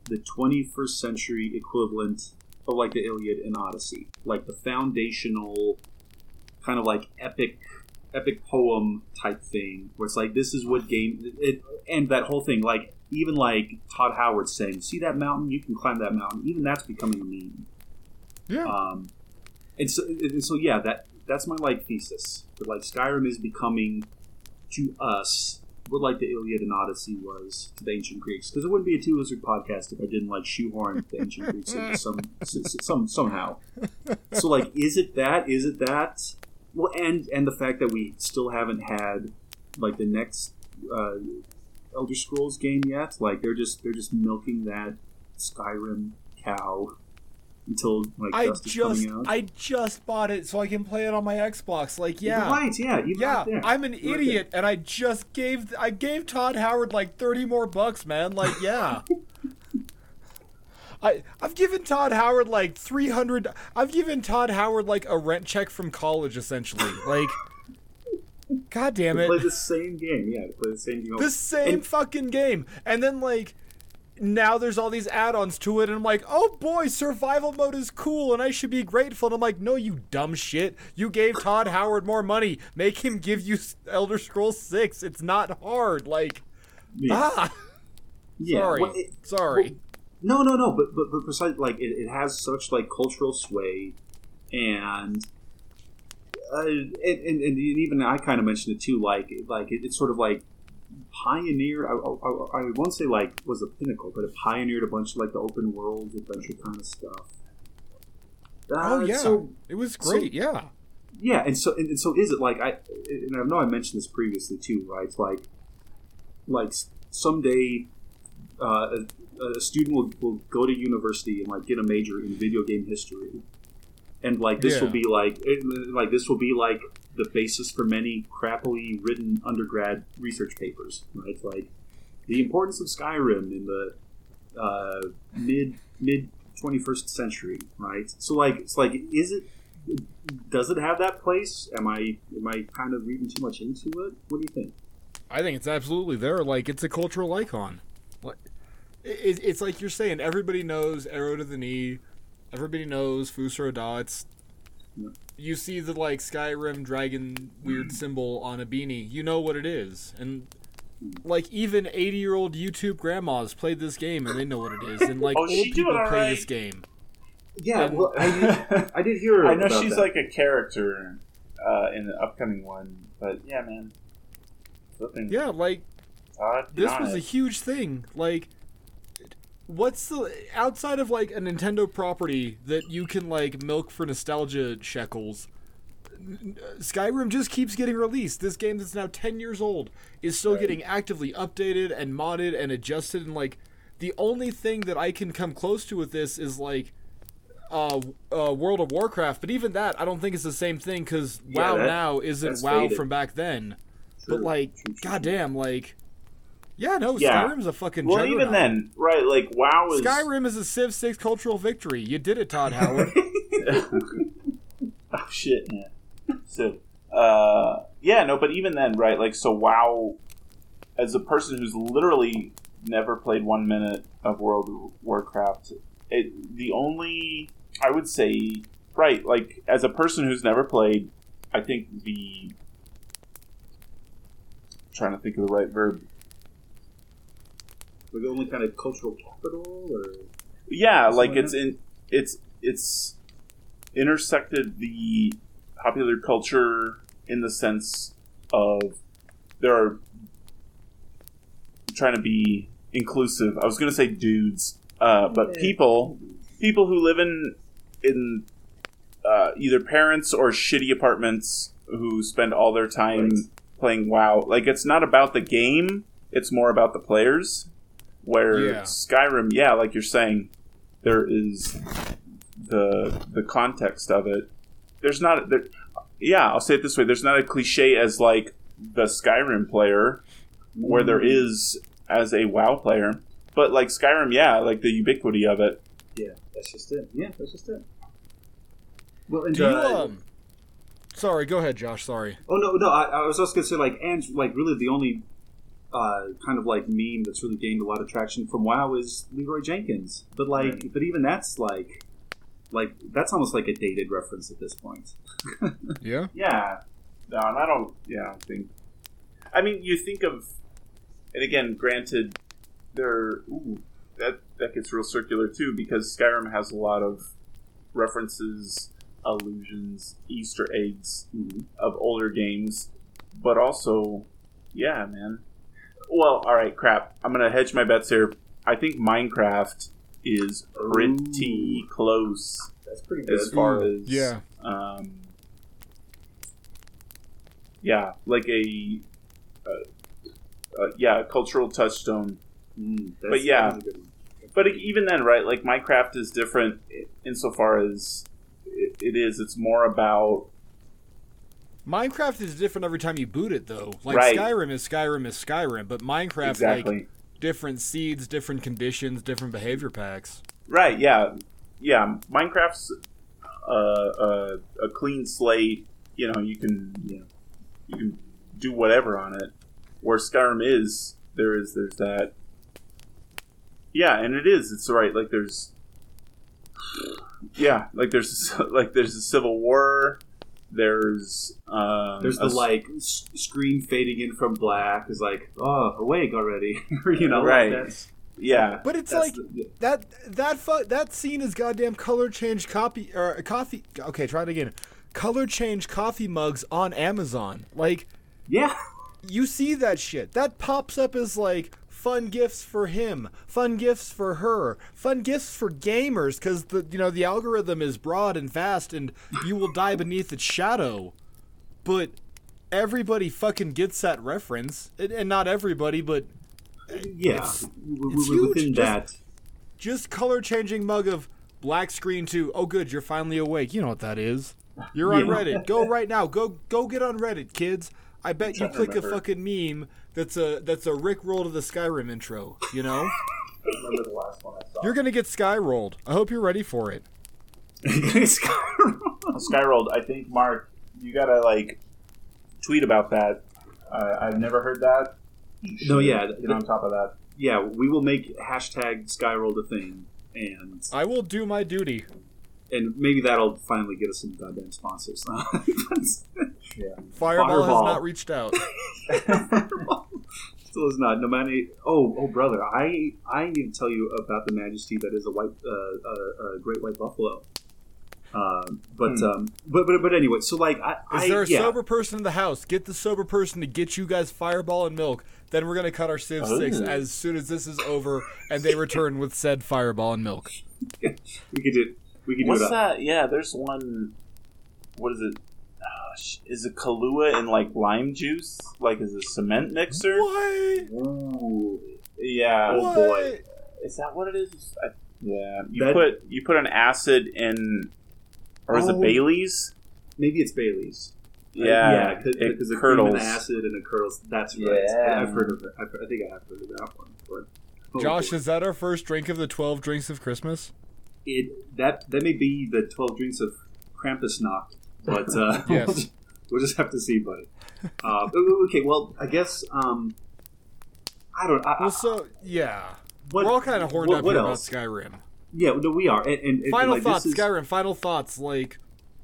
The twenty-first century equivalent of like the Iliad and Odyssey, like the foundational kind of like epic, epic poem type thing, where it's like this is what game it, and that whole thing. Like even like Todd Howard saying, "See that mountain? You can climb that mountain." Even that's becoming a meme. Yeah. Um, and so, and so yeah, that that's my like thesis. That like Skyrim is becoming to us. What like the Iliad and Odyssey was to the ancient Greeks, because it wouldn't be a Two Lizard podcast if I didn't like shoehorn the ancient Greeks into some, some somehow. So like, is it that? Is it that? Well, and and the fact that we still haven't had like the next uh, Elder Scrolls game yet. Like they're just they're just milking that Skyrim cow until like I dust is just coming out. I just bought it so I can play it on my Xbox. Like yeah, right? Yeah, you yeah. There. I'm an You're idiot, there. And I just gave I gave Todd Howard like thirty more bucks, man. Like yeah, I I've given Todd Howard like three hundred. I've given Todd Howard like a rent check from college essentially. Like, god damn it, play the same game. Yeah, play the same game. The same and- fucking game, and then like. Now there's all these add-ons to it, and I'm like, oh boy, survival mode is cool, and I should be grateful. And I'm like, no, you dumb shit. You gave Todd Howard more money. Make him give you Elder Scrolls six. It's not hard. Like, yeah. ah. Yeah. Sorry. Well, it, Sorry. Well, no, no, no. But but, but precisely, like, it, it has such, like, cultural sway, and... Uh, and, and, and even I kind of mentioned it, too. Like, like it, it's sort of like... pioneer I, I, I won't say like was a pinnacle, but it pioneered a bunch of like the open world adventure kind of stuff. Uh, oh yeah, so, it was great. So, yeah, yeah, and so and, and so is it like I and I know I mentioned this previously too, right? It's like like someday uh, a, a student will, will go to university and like get a major in video game history, and like this yeah. will be like it, like this will be like. The basis for many crappily written undergrad research papers, right? Like the importance of Skyrim in the uh, mid mid twenty-first century, right? So like it's like is it does it have that place? Am I am I kind of reading too much into it? What do you think? I think it's absolutely there. Like it's a cultural icon. What? It, it's like you're saying everybody knows Arrow to the Knee, everybody knows Fusro Da. It's you see the like Skyrim dragon weird symbol on a beanie, you know what it is. And like even eighty year old YouTube grandmas played this game and they know what it is. And like oh, old people play right. this game. Yeah, and, well, I did, I did hear. I know about she's that. like a character uh, in the upcoming one, but yeah, man. Something yeah, like odd, this was it. a huge thing. Like, what's the outside of like a Nintendo property that you can like milk for nostalgia shekels? Skyrim just keeps getting released. This game that's now ten years old is still right. getting actively updated and modded and adjusted. And like, the only thing that I can come close to with this is like. Uh, uh, World of Warcraft, but even that I don't think it's the same thing because yeah, WoW that, now isn't WoW faded. From back then. True, but like, true, true. goddamn, like, yeah, no, yeah. Skyrim's a fucking. Well, juggernaut. Even then, right? Like, WoW is Skyrim is a Civ six cultural victory. You did it, Todd Howard. Oh shit, man. So, uh, yeah, no, but even then, right? Like, so WoW, as a person who's literally never played one minute of World of Warcraft. It, the only, I would say, right, like, as a person who's never played, I think the, I'm trying to think of the right verb. Like the only kind of cultural capital, or? Yeah, like, it's, in, it's, it's intersected the popular culture in the sense of, there are, I'm trying to be inclusive, I was going to say dudes, Uh, but people, people who live in in uh, either parents or shitty apartments who spend all their time right. playing WoW. Like, it's not about the game; it's more about the players. Where yeah. Skyrim, yeah, like you're saying, there is the the context of it. There's not, there, yeah, I'll say it this way: there's not a cliche as like the Skyrim player, mm. where there is as a WoW player. But, like, Skyrim, yeah, like, the ubiquity of it. Yeah, that's just it. Yeah, that's just it. Well, and do you, uh, um... Sorry, go ahead, Josh, sorry. Oh, no, no, I, I was just going to say, like, and, like, really the only uh, kind of, like, meme that's really gained a lot of traction from WoW is Leroy Jenkins. But, like, right. but even that's, like, like, that's almost like a dated reference at this point. Yeah? Yeah. No, and I don't, yeah, I think... I mean, you think of... And, again, granted... There, ooh, that that gets real circular too because Skyrim has a lot of references, allusions, Easter eggs mm-hmm. of older games, but also, yeah, man. Well, all right, crap. I'm gonna hedge my bets here. I think Minecraft is pretty ooh. close. That's pretty good. As far ooh. as yeah, um, yeah, like a, uh, uh, yeah, a cultural touchstone. Mm, but yeah, but even then, right, like Minecraft is different insofar as it, it is. It's more about... Minecraft is different every time you boot it, though. Like, right. Skyrim is Skyrim is Skyrim, but Minecraft, exactly. like, different seeds, different conditions, different behavior packs. Right, yeah. Yeah, Minecraft's uh, uh, a clean slate. You know, you can, you know, you can do whatever on it. Where Skyrim is, there is there's that... Yeah, and it is. It's right. Like there's, yeah, like there's like there's a civil war. There's um, there's the a, like screen fading in from black is like oh awake already, you know? Right. Like that's, yeah. But it's like the, yeah. that that fu- that scene is goddamn color change copy or coffee. Okay, try it again. Color change coffee mugs on Amazon. Like yeah, you see that shit that pops up as like. Fun gifts for him, fun gifts for her, fun gifts for gamers, because the you know the algorithm is broad and vast, and you will die beneath its shadow. But everybody fucking gets that reference, and, and not everybody, but yeah, it's, it's huge. Within that, just, just color changing mug of black screen to oh good, you're finally awake. You know what that is. You're on yeah. Reddit. Go right now. Go go get on Reddit, kids. I bet I you click remember. a fucking meme. That's a that's a Rickroll to the Skyrim intro, you know? I remember the last one I saw. You're gonna get Skyrolled. I hope you're ready for it. Skyrolled. Skyrolled. I think Mark, you gotta like tweet about that. Uh, I've never heard that. No, yeah, get on top of that. Yeah, we will make hashtag Skyrolled a thing, and I will do my duty. And maybe that'll finally get us some goddamn sponsors. Yeah. Fireball, Fireball has not reached out. Still is not. No matter. Oh, oh, brother! I I need to tell you about the majesty that is a white, uh, a, a great white buffalo. Um, but hmm. um, but but but anyway, so like, I, is I, there a yeah. sober person in the house? Get the sober person to get you guys Fireball and milk. Then we're gonna cut our Civ oh. six as soon as this is over, and they return with said Fireball and milk. We could do. We could What's do it. What's that? Up. Yeah, there's one. What is it? Is a Kahlua in like lime juice? Like, is a cement mixer? What? Ooh. Yeah. What? Oh boy. Is that what it is? I, yeah. You that, put you put an acid in, or oh, is it Bailey's? Maybe it's Bailey's. Yeah. Yeah. Because it, it curdles an acid and it curdles. That's right. Yeah. I've heard of it. I've, I think I have heard of that one. But, oh, Josh, boy. Is that our first drink of the twelve drinks of Christmas? It that that may be the twelve drinks of Krampusnacht. But uh, yes. we'll, just, we'll just have to see, buddy. Uh, okay, well, I guess um, I don't. I, well, so yeah, what, we're all kind of horned what, up what here else? About Skyrim. Yeah, no, we are. And, and, and final like, thoughts, is, Skyrim. Final thoughts, like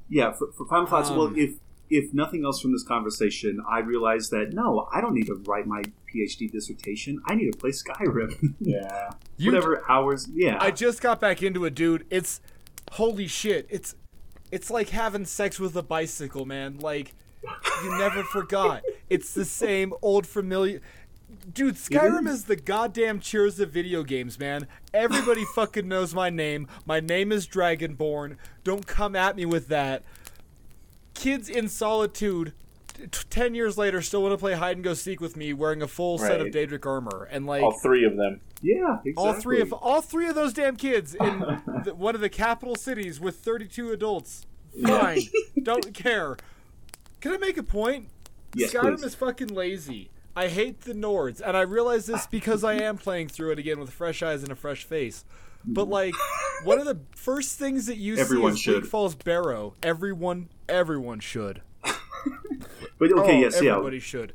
yeah, for, for final thoughts. Um, well, if if nothing else from this conversation, I realized that no, I don't need to write my PhD dissertation. I need to play Skyrim. Yeah, you, whatever hours. Yeah, I just got back into it, dude. It's holy shit. It's. It's like having sex with a bicycle, man. Like, you never forgot. It's the same old familiar... Dude, Skyrim is the goddamn Cheers of video games, man. Everybody fucking knows my name. My name is Dragonborn. Don't come at me with that. Kids in Solitude, t- ten years later, still want to play hide-and-go-seek with me wearing a full right. set of Daedric armor. And like all three of them. Yeah, exactly. All three of all three of those damn kids in the, one of the capital cities with thirty-two adults. Fine, don't care. Can I make a point? Yes, Skyrim please. Is fucking lazy. I hate the Nords, and I realize this because I am playing through it again with fresh eyes and a fresh face. But like, one of the first things that you everyone see is Bleak Falls Barrow. Everyone, everyone should. But okay, oh, yes, everybody yeah. should.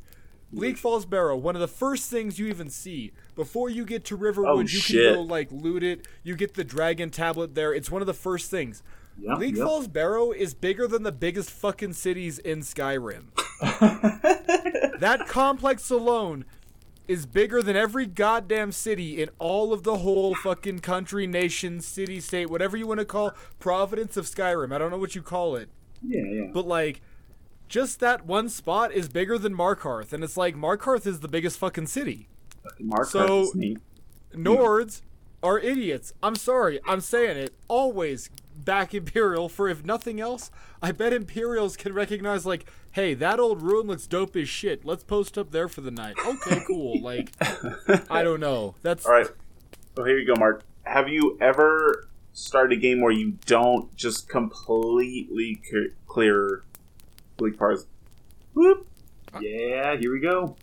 Bleak Falls Barrow, one of the first things you even see. Before you get to Riverwood, oh, you shit. can go, like, loot it. You get the dragon tablet there. It's one of the first things. Yep, Bleak yep. Falls Barrow is bigger than the biggest fucking cities in Skyrim. That complex alone is bigger than every goddamn city in all of the whole fucking country, nation, city, state, whatever you want to call Providence of Skyrim. I don't know what you call it. Yeah, yeah. But, like... just that one spot is bigger than Markarth, and it's like Markarth is the biggest fucking city. Markarth so, is neat. Nords are idiots. I'm sorry, I'm saying it. Always back Imperial, for if nothing else, I bet Imperials can recognize, like, hey, that old ruin looks dope as shit. Let's post up there for the night. Okay, cool. Like, I don't know. That's all right. Well, here you go, Mark. Have you ever started a game where you don't just completely c- clear... Bleak Falls. Whoop. Yeah, here we go.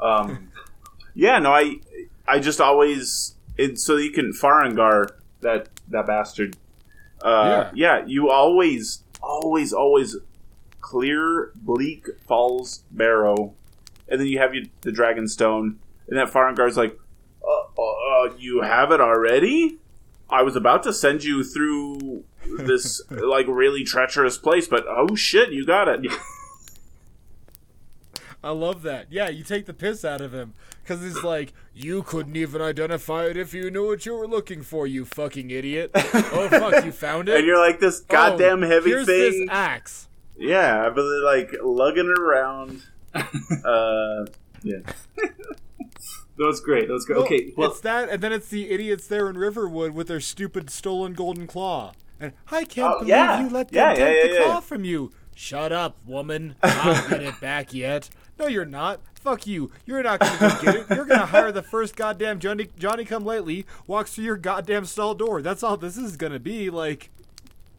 Um, yeah, no, I I just always... It, so you can Farangar, that, that bastard. Uh, yeah. yeah, you always, always, always clear Bleak Falls Barrow. And then you have your, the Dragonstone. And that Farangar's like, uh, uh, you have it already? I was about to send you through... this like really treacherous place, but oh shit, you got it. I love that. Yeah, you take the piss out of him because he's like, you couldn't even identify it if you knew what you were looking for, you fucking idiot. Oh fuck, you found it. And you're like, this goddamn oh, heavy here's thing. Here's this axe. Yeah, I've been like lugging it around. uh, yeah. That was great. That was great. Well, okay, well, it's that, and then it's the idiots there in Riverwood with their stupid stolen golden claw. And I can't oh, believe yeah. you let them yeah, take yeah, yeah, the yeah, claw yeah. from you. Shut up, woman. I'll get it back yet. No, you're not. Fuck you. You're not going to get it. You're going to hire the first goddamn Johnny, Johnny come lately walks through your goddamn stall door. That's all this is going to be. Like,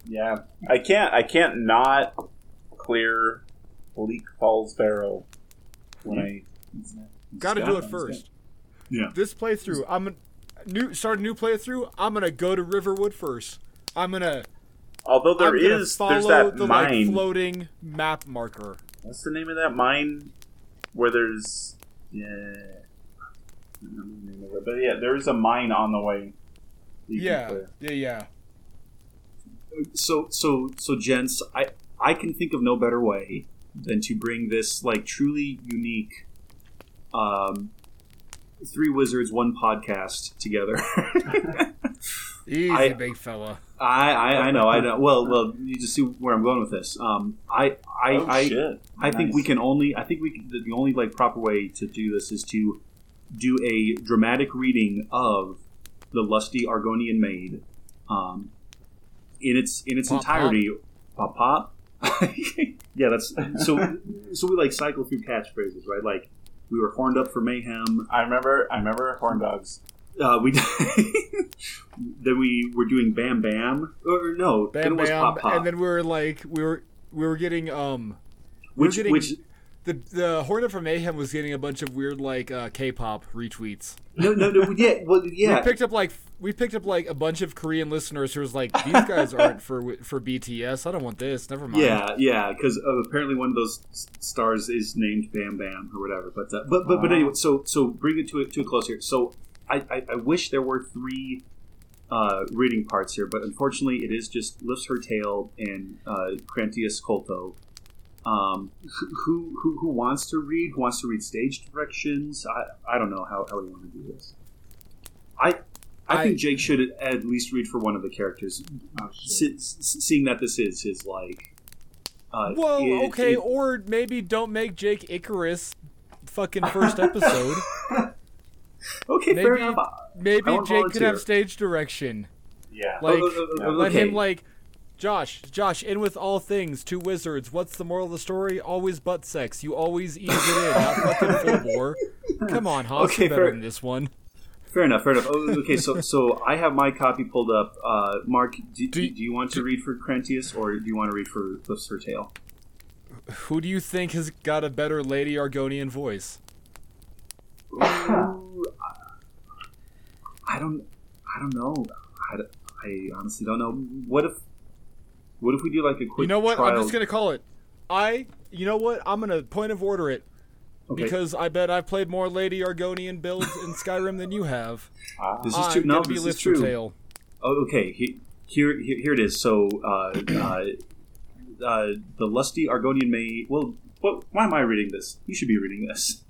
yeah, I can't, I can't not clear Bleak Falls Barrow when mm-hmm. I got to do it first. Yeah. This playthrough, I'm new. Start a new playthrough. I'm going to go to Riverwood first. I'm gonna. Although there I'm is, there's that the, mine like, floating map marker. What's the name of that mine? Where there's yeah, I don't know the name of it, but yeah, there is a mine on the way. Yeah, yeah, yeah. so so so gents, I I can think of no better way than to bring this like truly unique um Three Wizards, One Podcast together. Easy, I, big fella. I, I, I know, I know. Well, well, you just see where I'm going with this. Um, I, I, oh, I, shit. I nice. think we can only. I think we can, the only like proper way to do this is to do a dramatic reading of the Lusty Argonian Maid, um, in its in its pop, entirety. Pop, pop. pop. Yeah, that's so. So we like cycle through catchphrases, right? Like. We were horned up for mayhem. I remember. I remember horn dogs. Uh, we then we were doing bam bam or no bam then it was bam, pop, pop. And then we were like we were we were getting um we which were getting, which the the horned up for mayhem was getting a bunch of weird like uh, K-pop retweets. No no no yeah well yeah we picked up like we picked up like a bunch of Korean listeners who was like, these guys aren't for for B T S. I don't want this. Never mind. Yeah, yeah, because uh, apparently one of those stars is named Bam Bam or whatever. But uh, but but, wow. but anyway, so so bring it to a, to a close here. So I, I, I wish there were three uh, reading parts here, but unfortunately it is just Lifts Her Tail and uh, Crantius Colto. Um, who who who wants to read? Who wants to read stage directions? I I don't know how how we want to do this. I. I think Jake should at least read for one of the characters, oh, si- seeing that this is his, like... Uh, Whoa, it, okay, it, or maybe don't make Jake Icarus fucking first episode. Okay, maybe, fair enough. Maybe Jake volunteer. could have stage direction. Yeah. Like, oh, oh, oh, let okay. him, like, Josh, Josh, in with all things, two wizards, what's the moral of the story? Always butt sex. You always ease it in, not fucking full bore. Come on, Hoss, okay, you're better fair. than this one. Fair enough, fair enough. Oh, okay, so so I have my copy pulled up. Uh, Mark, do, do, do you want to read for Crantius, or do you want to read for Lifts Her Tail? Who do you think has got a better Lady Argonian voice? Ooh, I don't, I don't know. I, I honestly don't know. What if, what if we do like a quick? You know what? Trial? I'm just gonna call it. I, you know what? I'm gonna point of order it. Okay. Because I bet I've played more Lady Argonian builds in Skyrim than you have. Uh, this is true. No, this is true. Tail. Oh, okay, he, here, here, here it is. So, uh, uh, uh, the Lusty Argonian Maid. Well, what, why am I reading this? You should be reading this.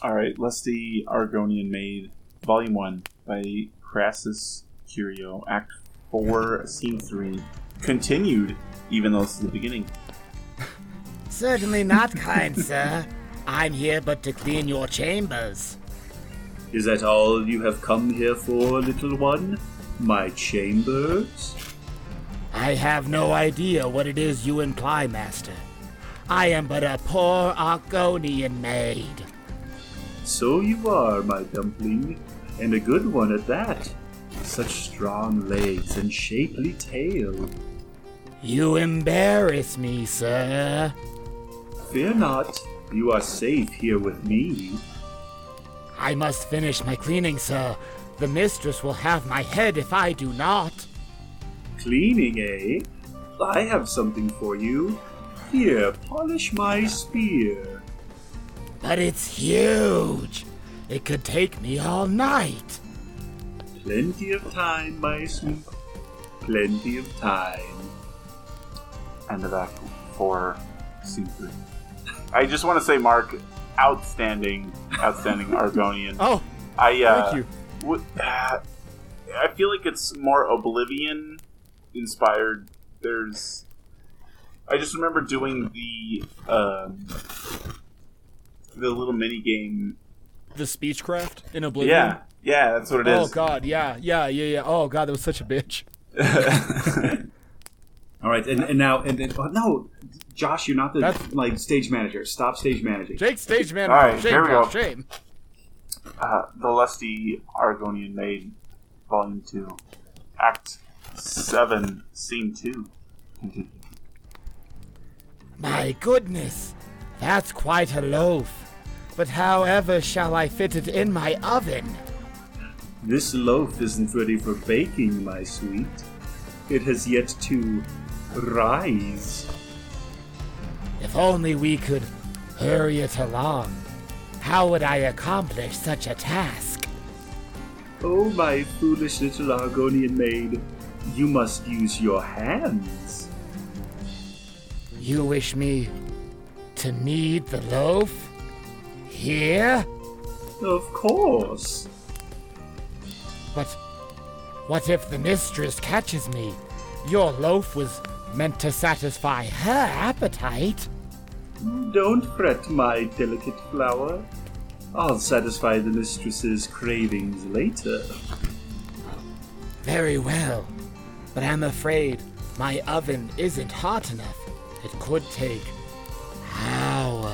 All right, Lusty Argonian Maid, Volume One by Crassus Curio, Act Four, Scene Three. Continued, even though this is the beginning. Certainly not, kind sir. I'm here but to clean your chambers. Is that all you have come here for, little one? My chambers? I have no idea what it is you imply, master. I am but a poor Argonian maid. So you are, my dumpling, and a good one at that. Such strong legs and shapely tail. You embarrass me, sir. Fear not. You are safe here with me. I must finish my cleaning, sir. The mistress will have my head if I do not. Cleaning, eh? I have something for you. Here, polish my spear. But it's huge. It could take me all night. Plenty of time, my sweet. Plenty of time. And the back for super. I just want to say, Mark, outstanding, outstanding Argonian. Oh, I, uh, thank you. W- uh, I feel like it's more Oblivion-inspired. There's... I just remember doing the, um, the little mini-game. The Speechcraft in Oblivion? Yeah, yeah, that's what it oh, is. Oh, God, yeah, yeah, yeah, yeah. Oh, God, that was such a bitch. All right, and, and now... and then, oh, No... Josh, you're not the That's... like stage manager. Stop stage managing. Jake, stage manager. All right, shame, here we go. Shame. Uh, the Lusty Argonian Maid, Volume Two, Act Seven, Scene Two. My goodness, that's quite a loaf. But however shall I fit it in my oven? This loaf isn't ready for baking, my sweet. It has yet to rise. If only we could hurry it along. How would I accomplish such a task? Oh, my foolish little Argonian maid. You must use your hands. You wish me to knead the loaf? Here? Of course. But what if the mistress catches me? Your loaf was meant to satisfy her appetite. Don't fret, my delicate flower. I'll satisfy the mistress's cravings later. Very well, but I'm afraid my oven isn't hot enough. It could take hours.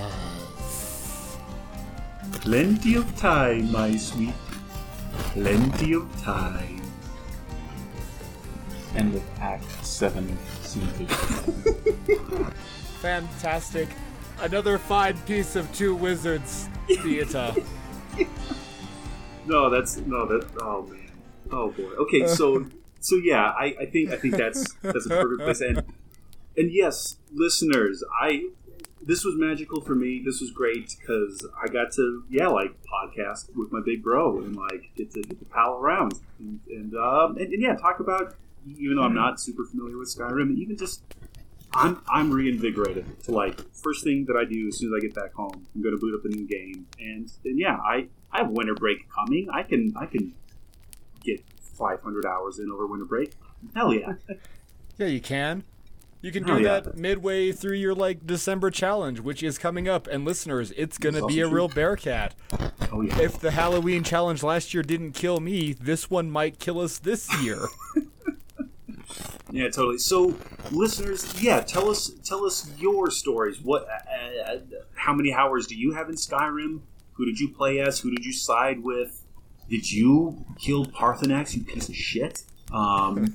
Plenty of time, my sweet. Plenty of time. And with Act seven Fantastic. Another fine piece of Two Wizards theater. No, that's no that oh man. Oh boy. Okay, so so yeah, I, I think I think that's that's a perfect place to end. And yes, listeners, I this was magical for me. This was great because I got to yeah, like podcast with my big bro and like get to get to pal around and and um and, and yeah, talk about, even though I'm not super familiar with Skyrim, and even just I'm I'm reinvigorated to like first thing that I do as soon as I get back home, I'm going to boot up a new game, and, and yeah, I, I have winter break coming. I can I can get five hundred hours in over winter break. Hell yeah! Yeah, you can. You can do oh, yeah. that midway through your like December challenge, which is coming up. And listeners, it's gonna be a real bear cat. Oh yeah! If the Halloween challenge last year didn't kill me, this one might kill us this year. Yeah, totally. So, listeners, yeah, tell us tell us your stories. What, uh, uh, how many hours do you have in Skyrim? Who did you play as? Who did you side with? Did you kill Parthenax, you piece of shit? Um,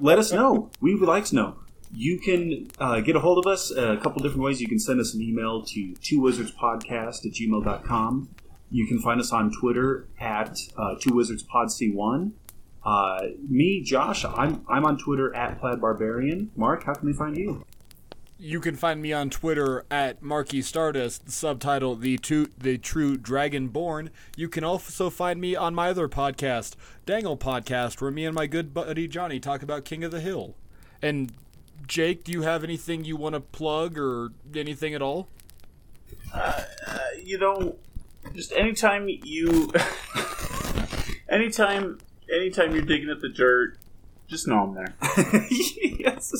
let us know. We would like to know. You can uh, get a hold of us a couple different ways. You can send us an email to two wizards podcast at gmail dot com. You can find us on Twitter at uh, two wizards pod c one. Uh, me, Josh, I'm I'm on Twitter at PlaidBarbarian. Mark, how can they find you? You can find me on Twitter at Marky Stardust, subtitle The Two The True Dragonborn. You can also find me on my other podcast, Dangle Podcast, where me and my good buddy Johnny talk about King of the Hill. And Jake, do you have anything you want to plug or anything at all? Uh, uh, you know, just anytime you, anytime. Anytime you're digging at the dirt, just know I'm there. Yes.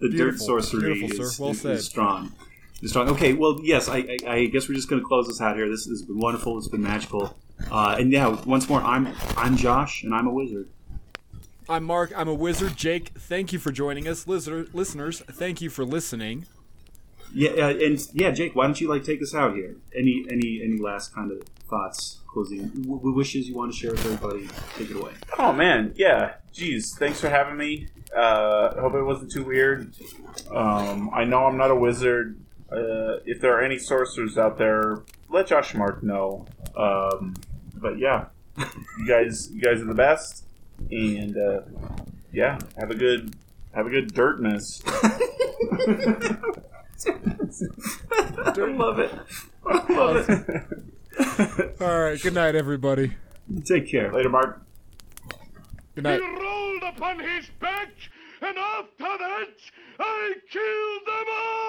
The beautiful, dirt sorcery is, well is, is strong. It's strong. Okay, well, yes, I, I, I guess we're just going to close this out here. This has been wonderful. It's been magical. Uh, and yeah, once more, I'm I'm Josh, and I'm a wizard. I'm Mark. I'm a wizard. Jake, thank you for joining us. Listener, listeners, thank you for listening. Yeah, uh, and yeah, Jake, why don't you like take us out here? Any any any last kind of thoughts? Closing w- wishes you want to share with everybody? Take it away. Oh man, yeah. Jeez, thanks for having me. Uh, I hope it wasn't too weird. Um, I know I'm not a wizard. Uh, if there are any sorcerers out there, let Josh Mark know. Um, but yeah, you guys, you guys are the best. And uh, yeah, have a good, have a good dirtness. I love it. I love it. All right, good night, everybody. Take care. Later, Mark. Good night. He rolled upon his back, and after that, I killed them all!